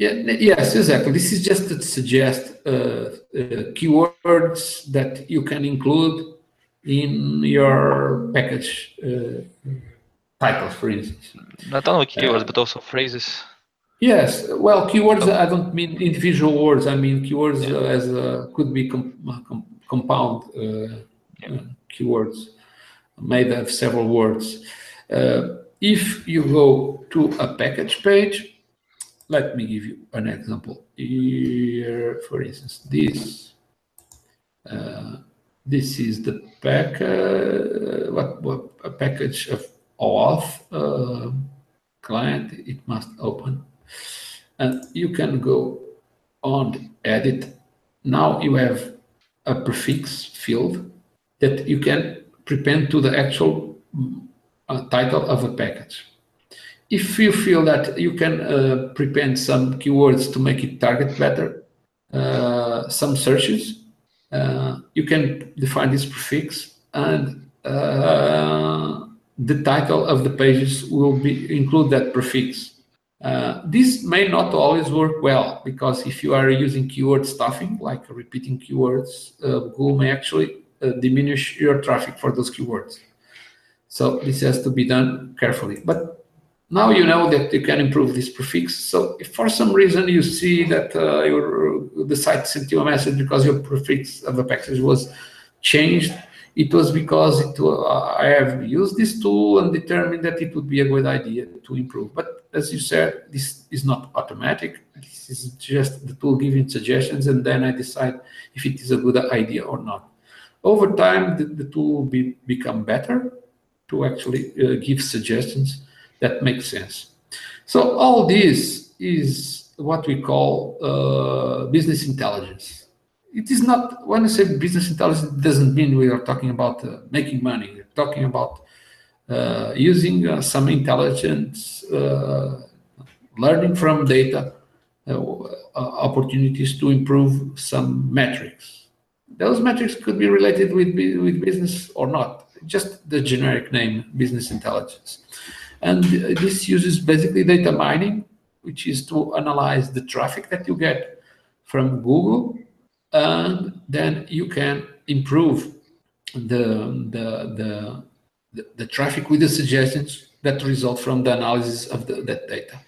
Yeah, yes, exactly. This is just to suggest uh, uh, keywords that you can include in your package uh, titles, for instance. Not only keywords, uh, but also phrases. Yes, well, keywords, oh. I don't mean individual words. I mean keywords yeah. uh, as uh, could be com com compound uh, yeah. uh, keywords made of several words. Uh, if you go to a package page, let me give you an example here. For instance, this uh, this is the pack uh, what, what a package of OAuth uh, client. It must open, and you can go on edit. Now you have a prefix field that you can prepend to the actual uh, title of a package. If you feel that you can uh, prepend some keywords to make it target better, uh, some searches, uh, you can define this prefix, and uh, the title of the pages will be include that prefix. Uh, this may not always work well, because if you are using keyword stuffing, like repeating keywords, uh, Google may actually uh, diminish your traffic for those keywords. So this has to be done carefully. But now you know that you can improve this prefix. So if for some reason you see that uh, your, the site sent you a message because your prefix of the package was changed, it was because it, uh, I have used this tool and determined that it would be a good idea to improve. But as you said, this is not automatic. This is just the tool giving suggestions, and then I decide if it is a good idea or not. Over time, the, the tool will be, become better to actually uh, give suggestions that makes sense. So all this is what we call uh, business intelligence. It is not, when I say business intelligence, it doesn't mean we are talking about uh, making money. We're talking about uh, using uh, some intelligence, uh, learning from data, uh, opportunities to improve some metrics. Those metrics could be related with, with business or not, just the generic name, business intelligence. And this uses basically data mining, which is to analyze the traffic that you get from Google, and then you can improve the the the, the traffic with the suggestions that result from the analysis of the, that data.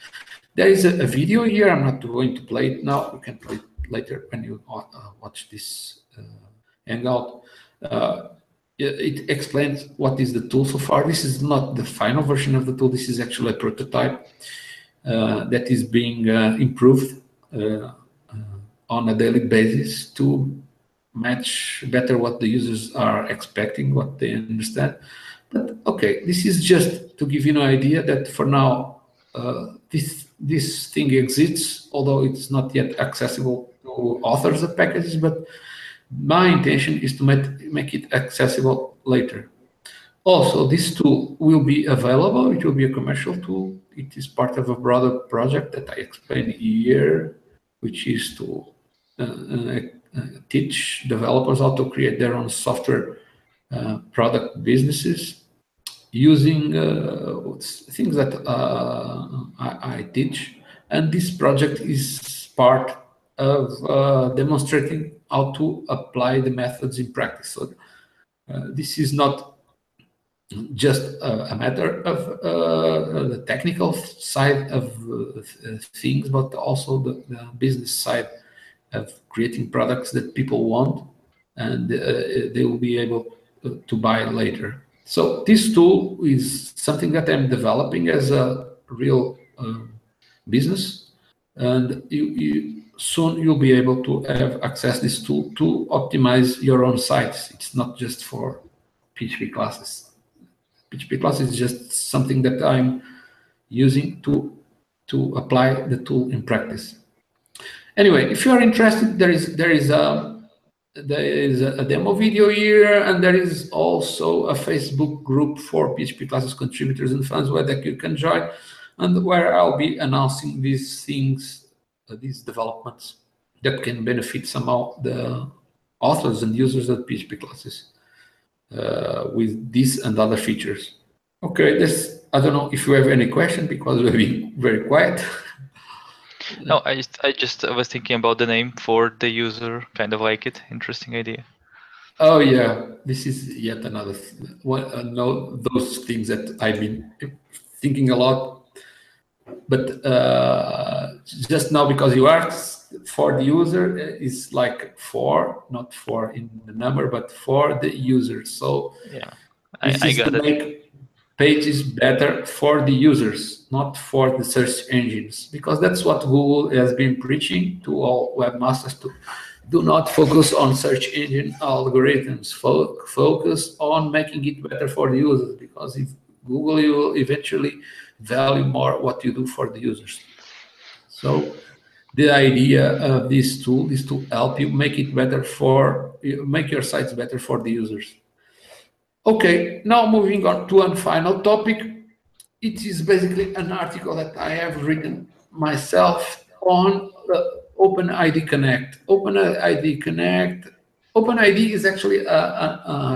There is a, a video here. I'm not going to play it now. You can play it later when you uh, watch this uh, hangout. Uh, It explains what is the tool so far. This is not the final version of the tool. This is actually a prototype uh, that is being uh, improved uh, on a daily basis to match better what the users are expecting, what they understand. But okay, this is just to give you an idea that for now, uh, this this thing exists, although it's not yet accessible to authors of packages, but my intention is to make it accessible later. Also, this tool will be available. It will be a commercial tool. It is part of a broader project that I explained here, which is to uh, uh, teach developers how to create their own software uh, product businesses using uh, things that uh, I, I teach. And this project is part of uh, demonstrating how to apply the methods in practice. So uh, this is not just a, a matter of uh, the technical side of uh, things, but also the, the business side of creating products that people want and uh, they will be able to buy later. So this tool is something that I'm developing as a real um, business, and you, you soon you'll be able to have access this tool to optimize your own sites. It's not just for P H P classes. P H P classes is just something that I'm using to, to apply the tool in practice. Anyway, if you are interested, there is, there is a There is a demo video here, and there is also a Facebook group for P H P Classes contributors and fans where that you can join, and where I'll be announcing these things, uh, these developments that can benefit somehow the authors and users of P H P Classes uh, with these and other features. Okay, this, I don't know if you have any question because we've been very quiet. No, I just, I just was thinking about the name for the user, kind of like it. Interesting idea. Oh, yeah. This is yet another thing. One, uh, no, those things that I've been thinking a lot. But uh, just now, because you asked, for the user is like four, not four in the number, but for the user. So yeah, I, I got to it. Make pages better for the users, not for the search engines, because that's what Google has been preaching to all webmasters to do not focus on search engine algorithms, fo focus on making it better for the users, because if Google, you will eventually value more what you do for the users. So the idea of this tool is to help you make it better for, make your sites better for the users. Okay, now moving on to a final topic. It is basically an article that I have written myself on uh, OpenID Connect. OpenID Connect. OpenID is actually a, a,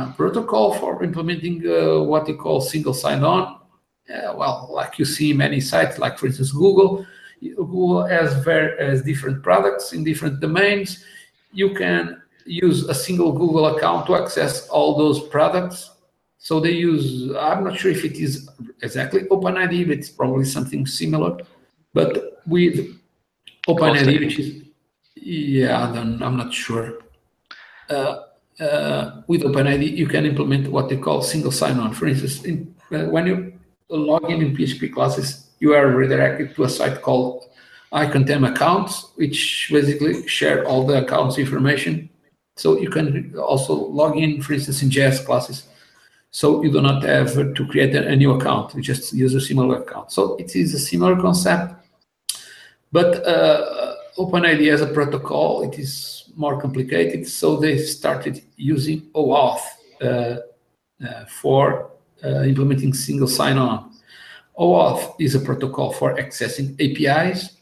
a protocol for implementing uh, what you call single sign-on. Yeah, well, like you see many sites, like for instance Google. Google has, very, has different products in different domains. You can use a single Google account to access all those products. So they use, I'm not sure if it is exactly OpenID, but it's probably something similar. But with OpenID, which is, yeah, I don't, I'm not sure. Uh, uh, with OpenID, you can implement what they call single sign-on. For instance, in, uh, when you log in in P H P classes, you are redirected to a site called IconTem Accounts, which basically share all the accounts information. So you can also log in, for instance, in J S classes. So you do not have to create a new account. You just use a similar account. So it is a similar concept. But uh, OpenID as a protocol, it is more complicated. So they started using OAuth uh, uh, for uh, implementing single sign-on. OAuth is a protocol for accessing A P Is.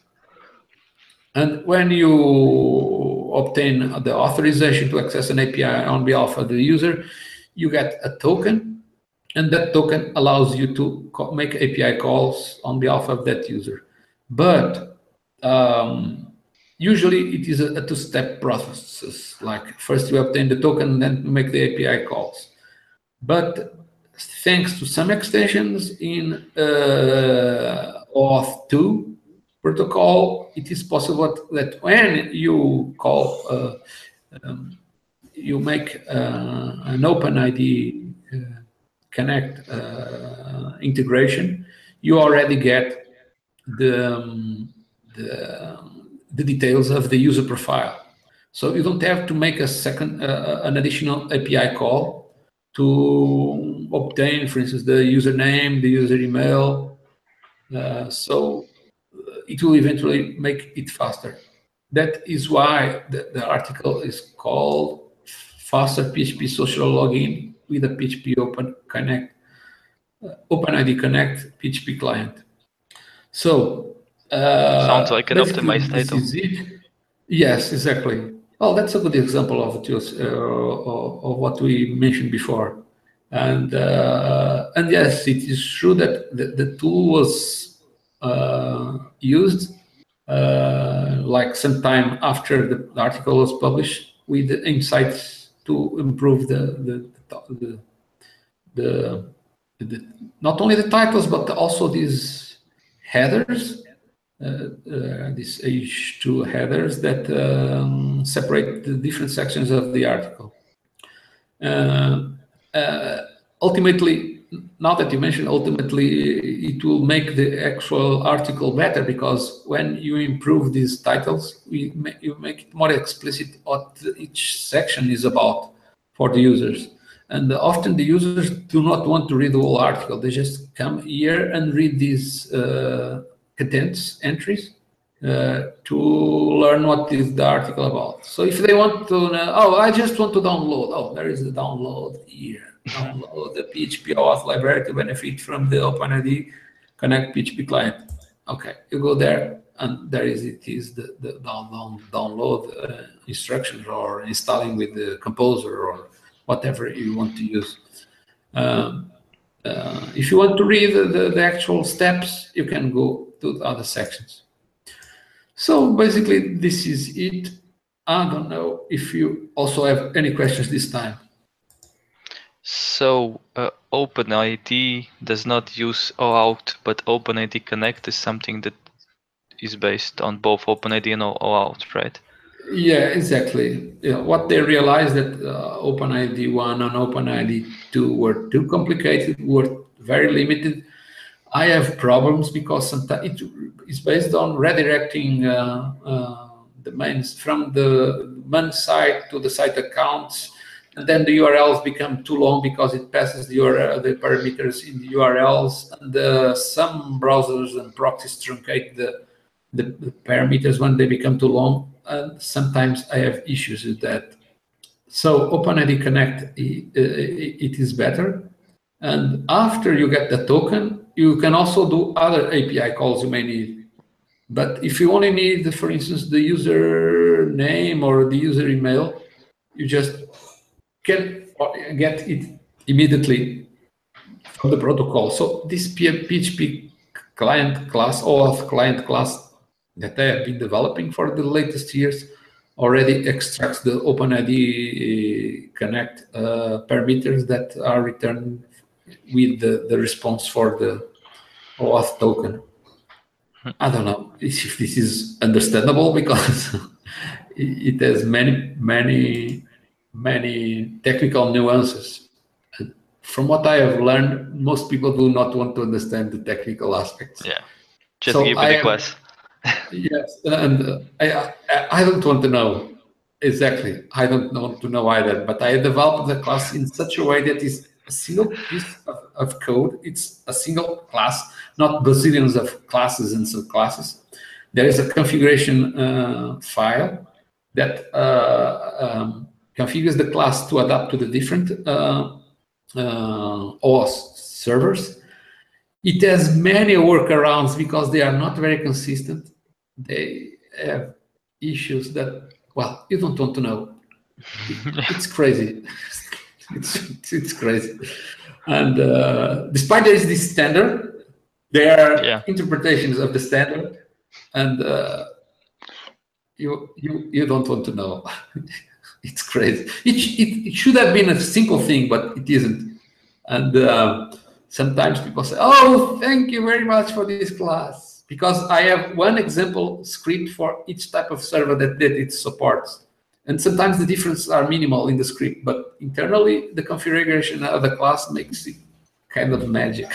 And when you obtain the authorization to access an A P I on behalf of the user, you get a token, and that token allows you to make A P I calls on behalf of that user. But um, usually it is a two-step process. Like first you obtain the token, then you make the A P I calls. But thanks to some extensions in uh, OAuth two, protocol, it is possible that when you call, uh, um, you make uh, an OpenID uh, Connect uh, integration, you already get the, um, the, the details of the user profile. So you don't have to make a second, uh, an additional A P I call to obtain, for instance, the username, the user email. Uh, so it will eventually make it faster. That is why the, the article is called Faster P H P Social Login with a P H P Open Connect, uh, OpenID Connect P H P Client. So uh, sounds like an optimized title. Yes, exactly. Oh, that's a good example of it, uh, of what we mentioned before. And uh, and yes, it is true that the, the tool was uh, used uh, like some time after the article was published, with the insights to improve the the the, the, the, the not only the titles but also these headers, uh, uh, these H two headers that um, separate the different sections of the article. Uh, Uh, ultimately, now that you mentioned, ultimately it will make the actual article better, because when you improve these titles, we ma you make it more explicit what each section is about for the users. And often the users do not want to read the whole article. They just come here and read these uh, contents entries uh, to learn what is the article about. So if they want to know, oh, I just want to download. Oh, there is the download here. Download the P H P OAuth library to benefit from the OpenID Connect P H P client. Okay, you go there, and there is it is the, the down, down, download uh, instructions, or installing with the composer, or whatever you want to use. Um, uh, if you want to read the, the, the actual steps, you can go to the other sections. So basically, this is it. I don't know if you also have any questions this time. So uh, OpenID does not use OAuth, but OpenID Connect is something that is based on both OpenID and OAuth, right? Yeah, exactly. Yeah, what they realized that uh, OpenID one and OpenID two were too complicated, were very limited. I have problems because sometimes it is based on redirecting uh, uh, the mains from the main site to the site accounts. And then the U R Ls become too long because it passes the, U R L, the parameters in the U R Ls. And uh, some browsers and proxies truncate the, the, the parameters when they become too long. And sometimes I have issues with that. So OpenID Connect, it, it is better. And after you get the token, you can also do other A P I calls you may need. But if you only need, for instance, the user name or the user email, you just can get it immediately from the protocol. So this P H P client class, OAuth client class that I have been developing for the latest years already extracts the OpenID Connect uh, parameters that are returned with the, the response for the OAuth token. I don't know if this is understandable, because it has many, many many technical nuances. From what I have learned, most people do not want to understand the technical aspects. Yeah, just so give it a class. Yes, and uh, I, I don't want to know exactly. I don't want to know either, but I developed the class in such a way that is a single piece of, of code. It's a single class, not bazillions of classes and subclasses. There is a configuration uh, file that uh, um, configures the class to adapt to the different uh, uh, OAuth servers. It has many workarounds because they are not very consistent. They have issues that, well, you don't want to know. It's crazy. it's, it's crazy. And uh, despite there is this standard, there are yeah. interpretations of the standard, and uh, you, you, you don't want to know. It's crazy. It, it, it should have been a simple thing, but it isn't. And uh, sometimes people say, oh, thank you very much for this class, because I have one example script for each type of server that, that it supports. And sometimes the differences are minimal in the script, but internally, the configuration of the class makes it kind of magic.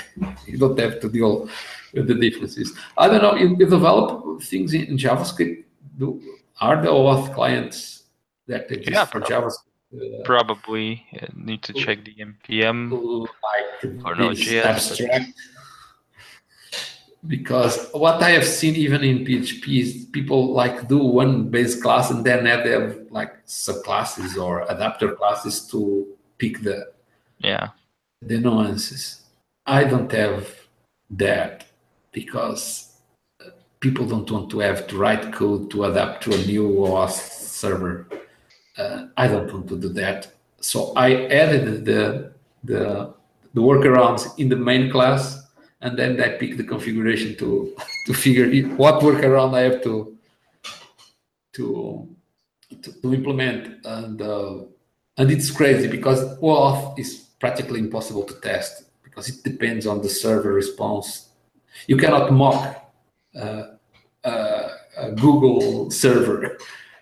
You don't have to deal with the differences. I don't know, you develop things in, in JavaScript. Do, are the OAuth clients that exists yeah, for JavaScript? Uh, probably uh, need to check the N P M like or Node.js. Abstract. because what I have seen even in P H P is people like do one base class and then they have like subclasses or adapter classes to pick the yeah the nuances. I don't have that because people don't want to have to write code to adapt to a new OAuth server. Uh, I don't want to do that. So I added the the the workarounds in the main class. And then I pick the configuration to to figure out what workaround I have to to to, to implement, and uh, and it's crazy because OAuth is practically impossible to test because it depends on the server response. You cannot mock uh, uh, a Google server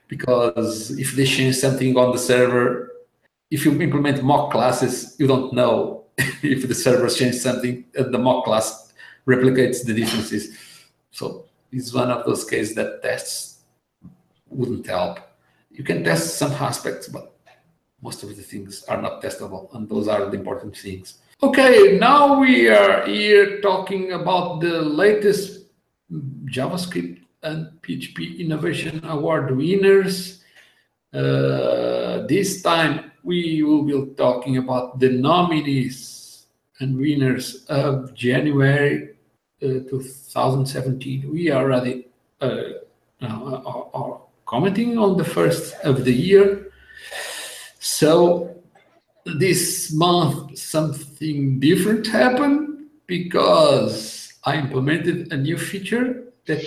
because if they change something on the server, if you implement mock classes, you don't know. If the server changes something, the mock class replicates the differences. So it's one of those cases that tests wouldn't help. You can test some aspects, but most of the things are not testable, and those are the important things. Okay, now we are here talking about the latest JavaScript and P H P Innovation Award winners. Uh, this time, we will be talking about the nominees and winners of January uh, two thousand seventeen. We are already uh, uh, are, are commenting on the first of the year. So this month something different happened because I implemented a new feature that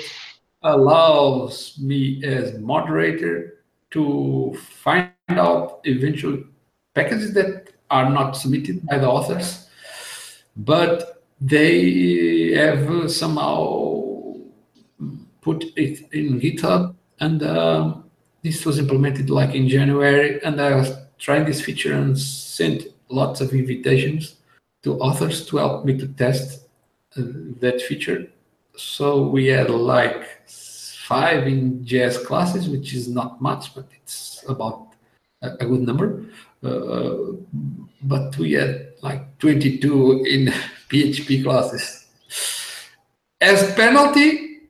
allows me as moderator to find out eventual packages that are not submitted by the authors, but they have somehow put it in GitHub, and uh, this was implemented like in January, and I was trying this feature and sent lots of invitations to authors to help me to test uh, that feature. So we had like five in J S Classes, which is not much, but it's about a good number, uh, but we had like twenty-two in P H P Classes. As penalty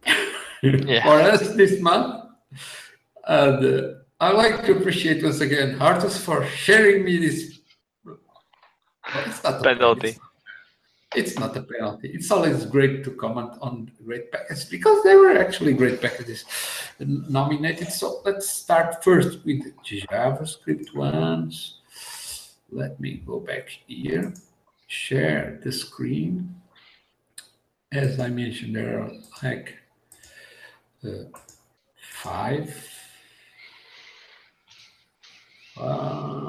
yeah. for us this month, and uh, I'd like to appreciate once again Arturs for sharing me this. It's not penalty. A, it's, it's not a penalty. It's always great to comment on great packages because they were actually great packages nominated. So let's start first with the JavaScript ones. Let me go back here, share the screen. As I mentioned, there are like uh, five. Uh,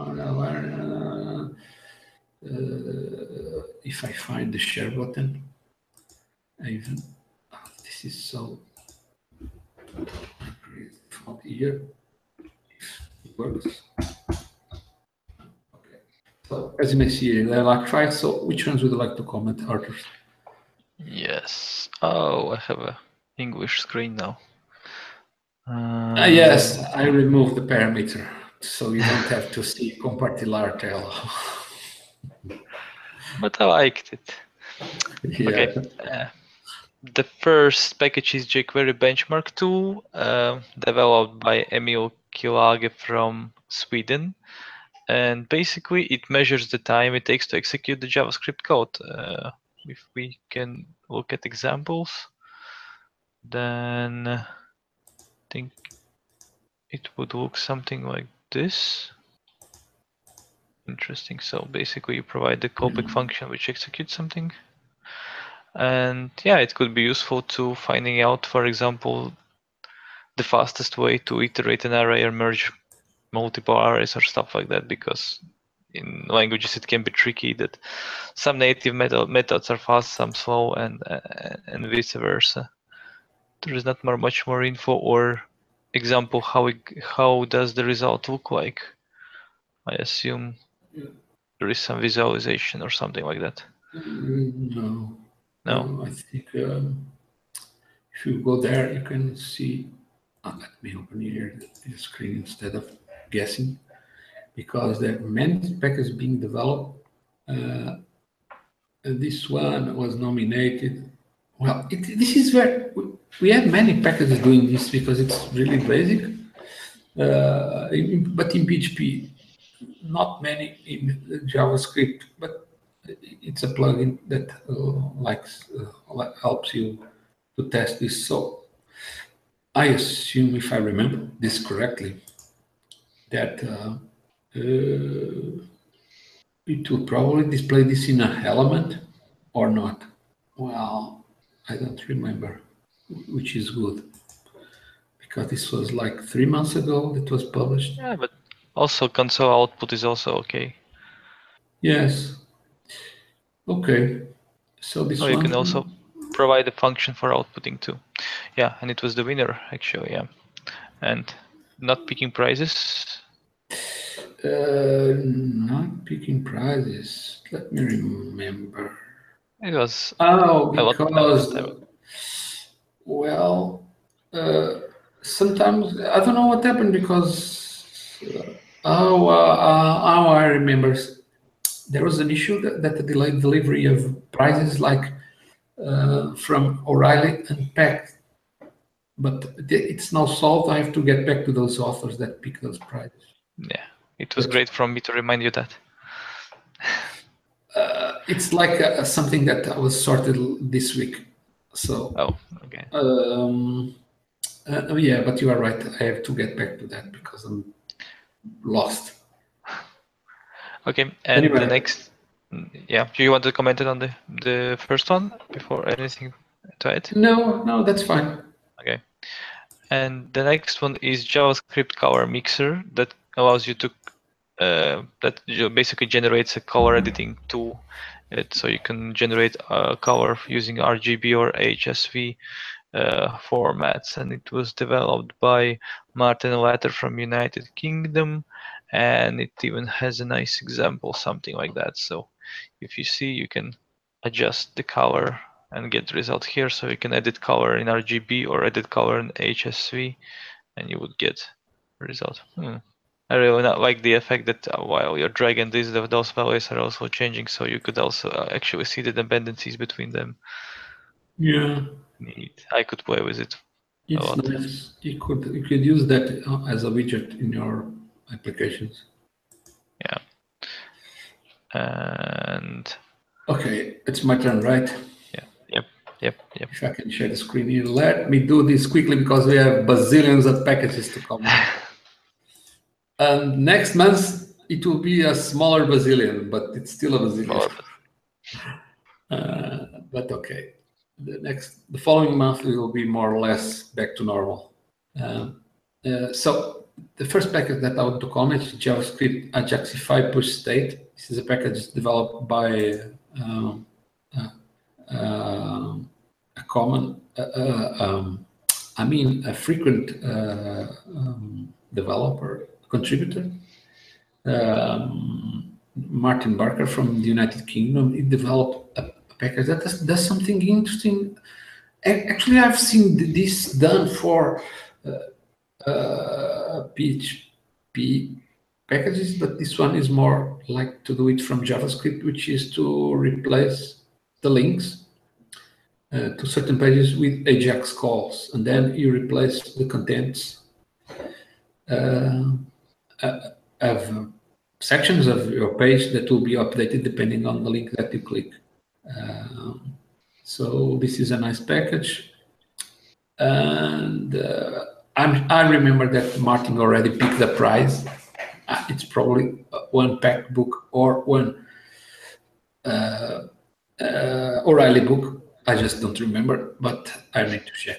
Uh, if I find the share button, I even oh, this is so from here. It works. Okay. So as you may see, there are like five. So which ones would you like to comment, Arturs? Yes. Oh, I have a English screen now. Uh... Uh, yes, I removed the parameter, so you don't have to see compartilar tail. But I liked it. Yeah. Okay. Uh, the first package is jQuery Benchmark two, uh, developed by Emil Kilhage from Sweden. And basically, it measures the time it takes to execute the JavaScript code. Uh, if we can look at examples, then I think it would look something like this. Interesting. So basically, you provide the callback mm-hmm. function which executes something, and yeah, it could be useful to finding out, for example, the fastest way to iterate an array or merge multiple arrays or stuff like that. Because in languages, it can be tricky that some native method methods are fast, some slow, and uh, and vice versa. There is not more, much more info or example how it, how does the result look like. I assume. There is some visualization or something like that. No. No. no I think um, if you go there, you can see. Oh, let me open here the screen instead of guessing, because there are many packages being developed. Uh, this one was nominated Well, it, this is where we have many packages doing this because it's really basic. Uh, in, but in P H P, not many in JavaScript, but it's a plugin that uh, likes uh, helps you to test this. So I assume, if I remember this correctly, that uh, uh, it will probably display this in an element or not. Well, I don't remember, which is good, because this was like three months ago it was published. Yeah, but also console output is also okay. Yes. Okay. So this. Oh, you one... can also provide a function for outputting too. Yeah, and it was the winner actually. Yeah, and not picking prizes. Uh, not picking prizes. Let me remember. It was. Oh, because. Well, uh, sometimes I don't know what happened because. Uh, oh, uh, uh, oh, I remember. There was an issue that, that delayed delivery of prizes like uh, from O'Reilly and Peck, but it's now solved. I have to get back to those authors that pick those prizes. Yeah, it was but, great from me to remind you that. Uh, it's like uh, something that was sorted this week. So. Oh, okay. Um, uh, yeah, but you are right. I have to get back to that because I'm lost. Okay, and anyway. The next, yeah, do you want to comment on the, the first one before anything to add? No, no, that's fine. Okay, and the next one is JavaScript color mixer that allows you to, uh, that basically generates a color editing tool. It, so you can generate a color using R G B or H S V uh, formats, and it was developed by Martin Latter from United Kingdom. And it even has a nice example, something like that. So if you see, you can adjust the color and get the result here. So you can edit color in R G B or edit color in H S V, and you would get the result. Hmm. I really not like the effect that while you're dragging these, those values are also changing. So you could also actually see the dependencies between them. Yeah. Neat. I could play with it. It's nice. You could, you could use that as a widget in your applications. Yeah. And okay, it's my turn, right? Yeah. Yep. Yep. Yep. If I can share the screen here, let me do this quickly because we have bazillions of packages to come. And next month it will be a smaller bazillion, but it's still a bazillion. Uh, but okay, the next, the following month it will be more or less back to normal. Uh, uh, so. The first package that I want to comment is JavaScript Ajaxify Push State. This is a package developed by um, uh, uh, a common, uh, uh, um, I mean, a frequent uh, um, developer, contributor, um, Martin Barker from the United Kingdom. He developed a package that does, does something interesting. Actually, I've seen this done for uh, Uh, P H P packages, but this one is more like to do it from JavaScript, which is to replace the links uh, to certain pages with Ajax calls, and then you replace the contents uh, uh, of sections of your page that will be updated depending on the link that you click. Uh, so this is a nice package, and uh, I'm, I remember that Martin already picked the prize. Uh, it's probably one Peck book or one uh, uh, O'Reilly book. I just don't remember, but I need to check.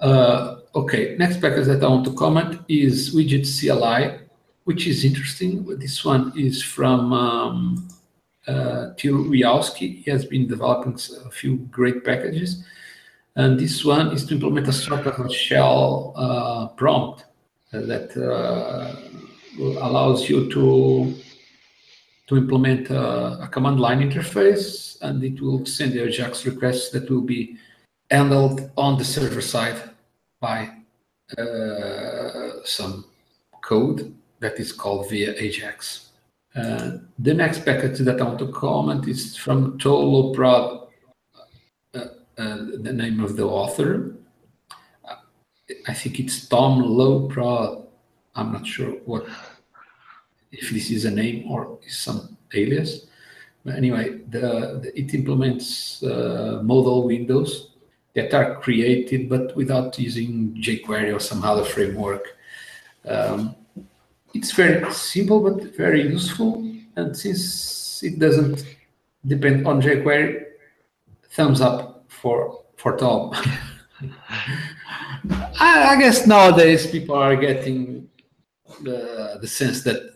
Uh, okay, next package that I want to comment is Widget C L I, which is interesting. This one is from um, uh, Till Wiwaski. He has been developing a few great packages. And this one is to implement a sort of a shell uh, prompt that uh, allows you to to implement a, a command line interface, and it will send the Ajax requests that will be handled on the server side by uh, some code that is called via Ajax. Uh, the next package that I want to comment is from Tom Loprod. uh, the name of the author. I think it's Tom Loprod. I'm not sure what, if this is a name or is some alias. But anyway, the, the, it implements uh, modal windows that are created, but without using jQuery or some other framework. Um, it's very simple, but very useful. And since it doesn't depend on jQuery, thumbs up for, for Tom. I, I guess nowadays people are getting the, the sense that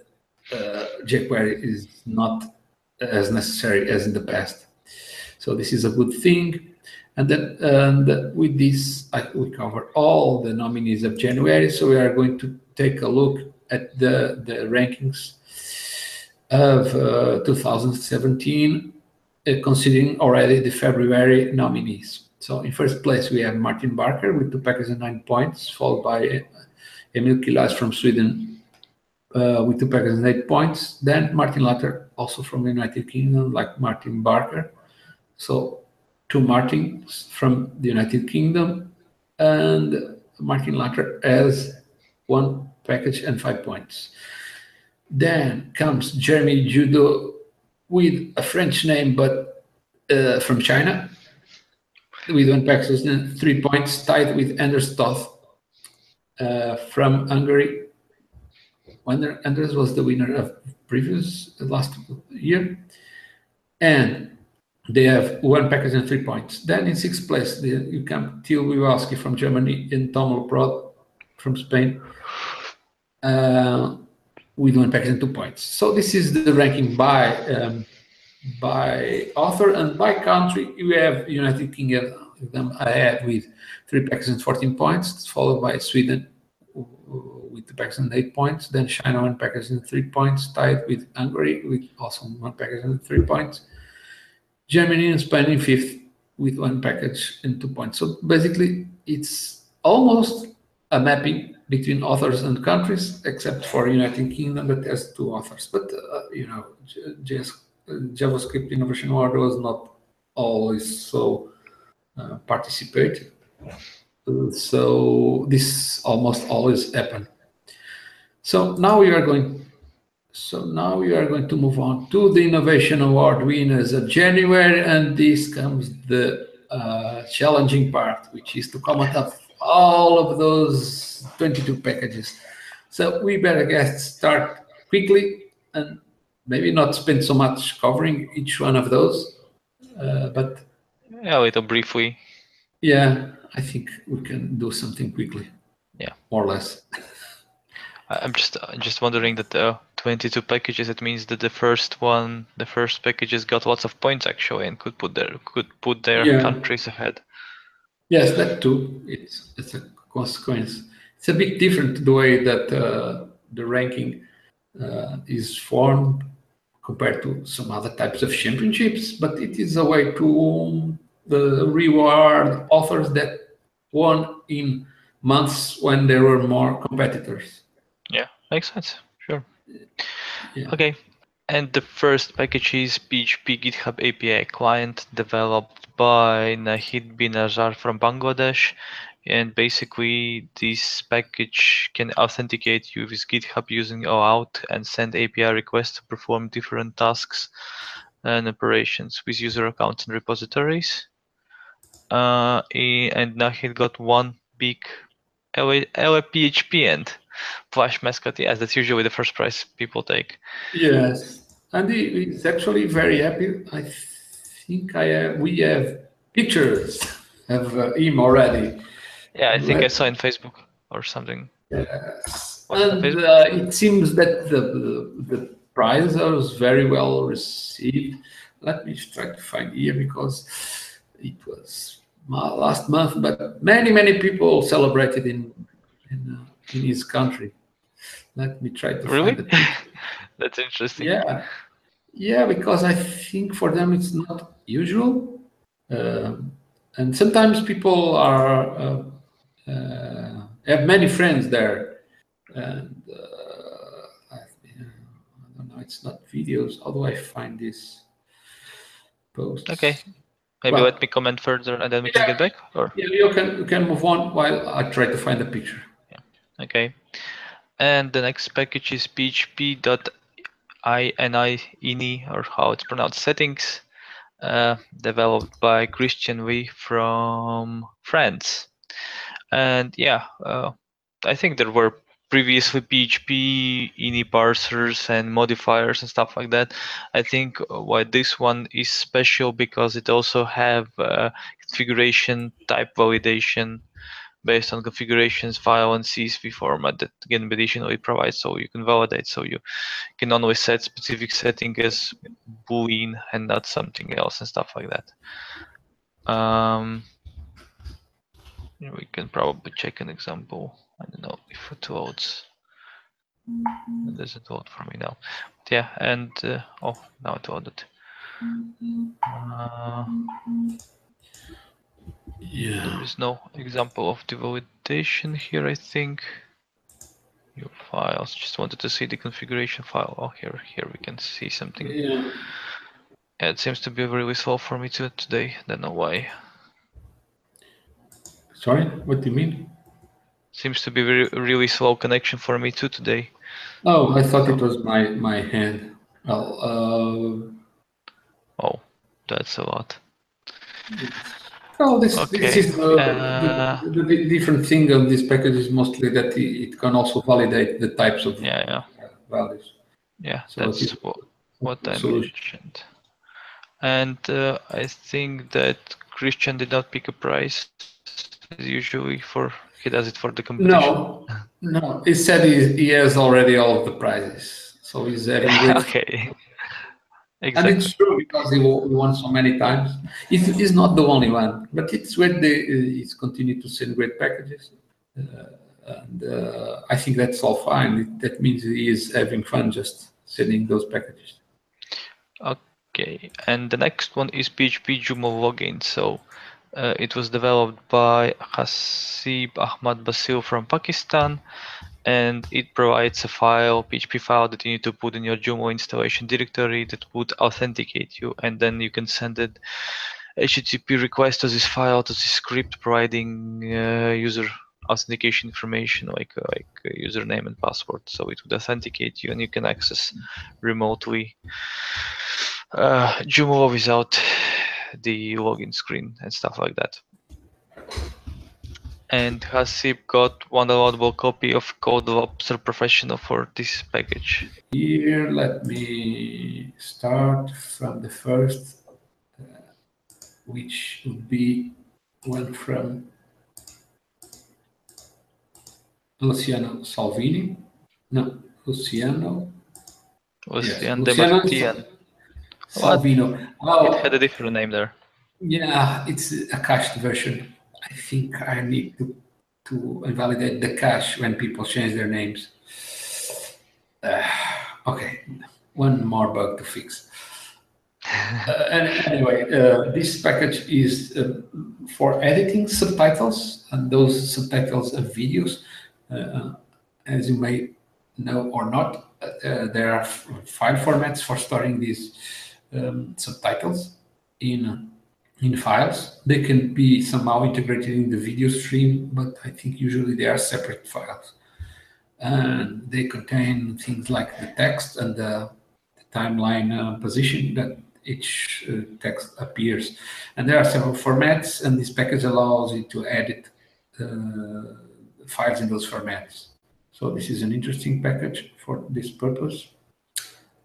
uh, jQuery is not as necessary as in the past. So this is a good thing. And then and with this, I, we cover all the nominees of January. So we are going to take a look at the, the rankings of uh, two thousand seventeen, uh, considering already the February nominees. So in first place, we have Martin Barker with two packages and nine points, followed by Emil Kilhage from Sweden uh, with two packages and eight points. Then Martin Latter, also from the United Kingdom, like Martin Barker. So two Martins from the United Kingdom, and Martin Latter has one package and five points. Then comes Jeremy Judo with a French name, but uh, from China, with one package and three points, tied with Anders Toth uh, from Hungary. Anders was the winner of previous last year, and they have one package and three points. Then in sixth place, the, you come Till Wiwaski from Germany and Tom Loprod from Spain uh, with one package and two points. So this is the ranking by um, by author, and by country, you have United Kingdom ahead with three packages and fourteen points, followed by Sweden with two packages and eight points, then China one package and three points, tied with Hungary with also one package and three points. Germany and Spain in fifth with one package and two points. So basically, it's almost a mapping between authors and countries, except for United Kingdom that has two authors. But uh, you know, J S, uh, JavaScript Innovation Award was not always so uh, participated. Uh, so this almost always happened. So now we are going. So now we are going to move on to the Innovation Award winners of January, and this comes the uh, challenging part, which is to comment up all of those twenty-two packages. So we better get start quickly and maybe not spend so much covering each one of those, uh, but yeah, a little briefly. Yeah, I think we can do something quickly. Yeah, more or less. I'm just just wondering that uh, twenty-two packages. It means that the first one, the first packages got lots of points actually, and could put their could put their yeah. countries ahead. Yes, that too. It's it's a consequence. It's a bit different the way that uh, the ranking uh, is formed compared to some other types of championships, but it is a way to the reward authors that won in months when there were more competitors. Yeah, makes sense. Sure. Yeah. Okay. And the first package is P H P GitHub A P I client developed by Nahid bin Azhar from Bangladesh. And basically, this package can authenticate you with GitHub using OAuth and send A P I requests to perform different tasks and operations with user accounts and repositories. Uh, and Nahid got one big L A P H P and Flash mascot, yes, that's usually the first prize people take. Yes, and he's actually very happy. I think I have, we have pictures of uh, him already. Yeah, I think but, I saw in Facebook or something. Yes, and uh, it seems that the, the, the prize was very well received. Let me try to find here because it was last month, but many, many people celebrated in... in uh, in his country. Let me try to really? Find it. That's interesting. Yeah, yeah, because I think for them it's not usual, uh, and sometimes people are uh, uh, have many friends there. And uh, I, I don't know, it's not videos. How do I find this post? Okay, Maybe well, let me comment further and then we yeah, can get back? Or? Yeah, you can, you can move on while I try to find the picture. Yeah. Okay. And the next package is P H P dot ini, or how it's pronounced, settings, uh, developed by Christian V from France. And yeah, uh, I think there were previously P H P ini parsers and modifiers and stuff like that. I think why this one is special because it also have uh, configuration type validation based on configurations file and C S V format that again additionally provides, so you can validate, so you can only set specific setting as boolean and not something else and stuff like that. Um, we can probably check an example. I don't know if it loads. It doesn't load for me now. But yeah, and uh, oh, now it loaded. Uh, yeah. There is no example of the validation here, I think. Your files. Just wanted to see the configuration file. Oh, here, here we can see something. Yeah. Yeah, it seems to be really slow for me too today. Don't know why. Sorry, what do you mean? Seems to be very really slow connection for me too today. Oh, I thought it was my my hand. Well, uh... oh, that's a lot. Well, this, okay. this is uh, uh... The, the, the different thing on this package is mostly that it can also validate the types of yeah, yeah. values. Yeah, so that's it, what, what I so mentioned. And uh, I think that Christian did not pick a price. Usually for he does it for the competition. No, no. He said he, he has already all of the prizes, so he's having yeah, okay. Exactly. And it's true because he won so many times. He's not the only one, but it's where they it's continued to send great packages, uh, and uh, I think that's all fine. That means he is having fun just sending those packages. Okay, and the next one is P H P Joomla login. So. Uh, it was developed by Haseeb Ahmad Basil from Pakistan, and it provides a file, P H P file that you need to put in your Joomla installation directory that would authenticate you, and then you can send an H T T P request to this file, to this script, providing uh, user authentication information like like username and password, so it would authenticate you, and you can access remotely uh, Joomla without the login screen and stuff like that. And Haseeb got one downloadable copy of Code Observer Professional for this package. Here, let me start from the first, uh, which would be one from Luciano Salvini. No, Luciano. Luciano, yes. Luciano Salvino. Oh, it had a different name there. Yeah, it's a cached version. I think I need to, to invalidate the cache when people change their names. Uh, okay, one more bug to fix. uh, and anyway, uh, this package is uh, for editing subtitles, and those subtitles of videos, uh, as you may know or not, uh, there are file formats for storing these Um, subtitles in in files. They can be somehow integrated in the video stream, but I think usually they are separate files, and they contain things like the text and the, the timeline uh, position that each uh, text appears. And there are several formats, and this package allows you to edit uh, files in those formats. So this is an interesting package for this purpose.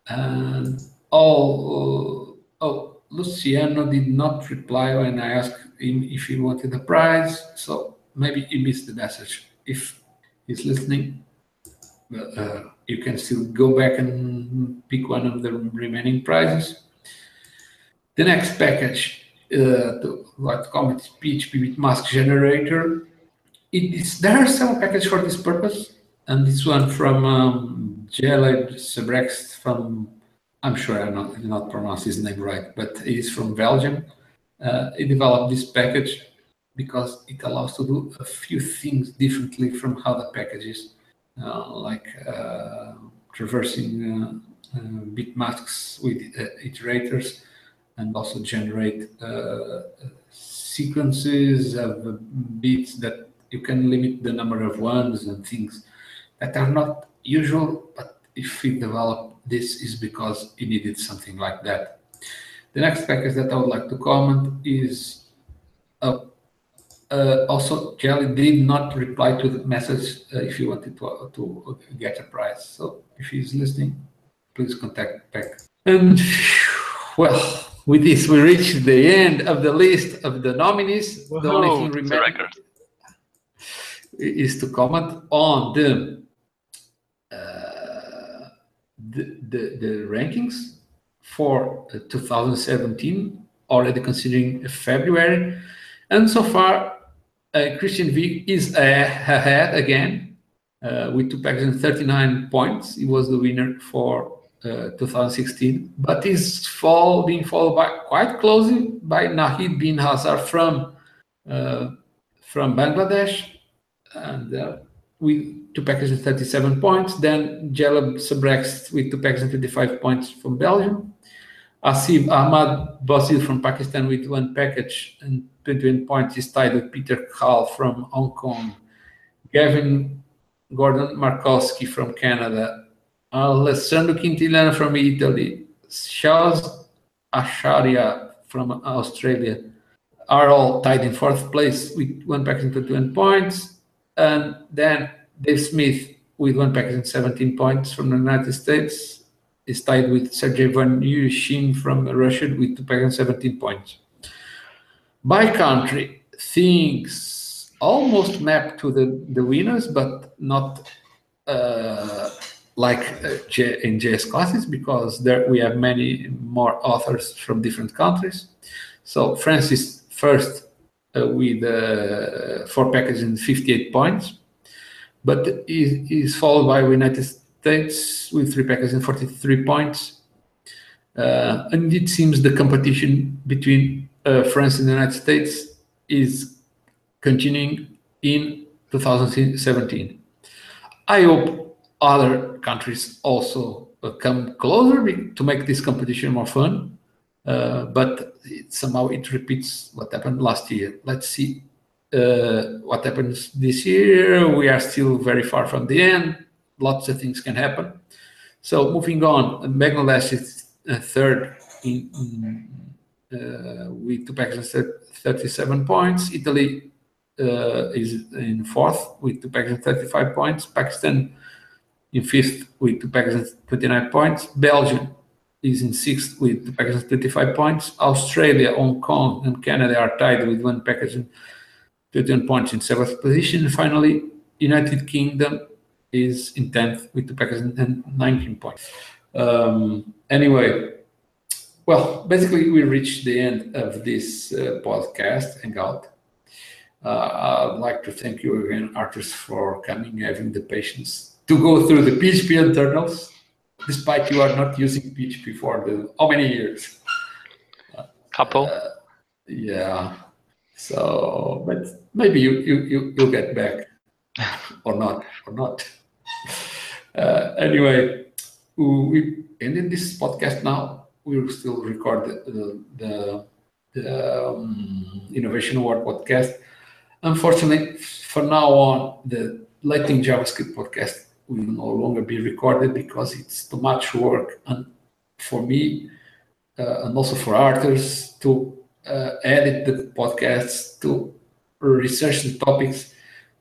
And Oh, oh, Luciano did not reply when I asked him if he wanted a prize, so maybe he missed the message. If he's listening, uh, you can still go back and pick one of the remaining prizes. The next package, uh, what comment is P H P with mask generator. It is, there are some packages for this purpose, and this one from um, Jelle Sebreghts from, I'm sure I did not pronounce his name right, but it is from Belgium. Uh, he developed this package because it allows to do a few things differently from how the package is, uh, like uh, traversing uh, uh, bit masks with uh, iterators, and also generate uh, sequences of bits that you can limit the number of ones and things that are not usual. But if we develop this, is because it needed something like that. The next package that I would like to comment is uh, uh, also Jelle did not reply to the message uh, if you wanted to, uh, to get a prize. So if he's listening, please contact Peck. And well, with this, we reached the end of the list of the nominees. Whoa, the only thing remaining is to comment on the, uh, the, the, the rankings for two thousand seventeen, already considering February. And so far, uh, Christian V is ahead again uh, with two hundred thirty-nine points. He was the winner for Uh, two thousand sixteen, but is fall being followed by quite closely by Nahid bin Azhar from uh, from Bangladesh, and uh, with two packages and thirty-seven points. Then Jelle Sebreghts with two packages and fifty-five points from Belgium. Haseeb Ahmad Basil from Pakistan with one package and twenty-one points is tied with Peter Kahl from Hong Kong. Gavin Gordon Markowski from Canada. Alessandro Quintiliano from Italy, Charles Asharia from Australia are all tied in fourth place with one package and twenty-one points. And then Dave Smith with one package and seventeen points from the United States is tied with Sergey Van Yushin from Russia with two packages and seventeen points. By country, things almost map to the, the winners, but not uh, like uh, J in J S Classes, because there we have many more authors from different countries. So France is first uh, with uh, four packages and fifty-eight points, but is, is followed by the United States with three packages and forty-three points. Uh, and it seems the competition between uh, France and the United States is continuing in two thousand seventeen. I hope other countries also come closer to make this competition more fun, uh, but it, somehow it repeats what happened last year. Let's see uh, what happens this year. We are still very far from the end. Lots of things can happen. So moving on, Bangladesh is third in, in, uh, with two packages and thirty-seven points. Italy uh, is in fourth with two packages and thirty-five points. Pakistan in fifth with two packages and twenty-nine points. Belgium is in sixth with two packages and twenty-five points. Australia, Hong Kong, and Canada are tied with one package and twenty-one points in seventh position. And finally, United Kingdom is in tenth with two packages and nineteen points. Um, anyway, well, basically we reached the end of this uh, podcast hangout. Uh, I'd like to thank you again, Arturs, for coming, having the patience to go through the P H P internals, despite you are not using P H P for the, how many years? Couple. Uh, yeah. So, but maybe you you you you'll get back, or not, or not. Uh, anyway, we ended this podcast now. We will still record the the, the, the um, Innovation Award podcast. Unfortunately, from now on, the Lately in JavaScript podcast will no longer be recorded because it's too much work, and for me uh, and also for Arturs to uh, edit the podcasts, to research the topics,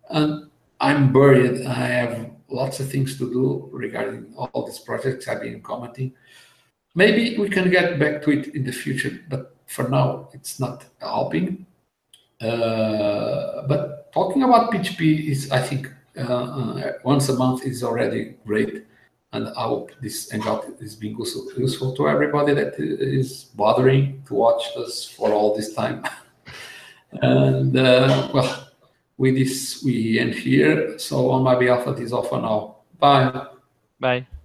and I'm buried. I have lots of things to do regarding all these projects I've been commenting. Maybe we can get back to it in the future, but for now it's not helping. Uh, but talking about P H P is, I think, Uh, uh, once a month is already great, and I hope this hangout is being useful, useful to everybody that is bothering to watch us for all this time. And uh, well, with this we end here. So on my behalf, that is all for now. Bye. Bye.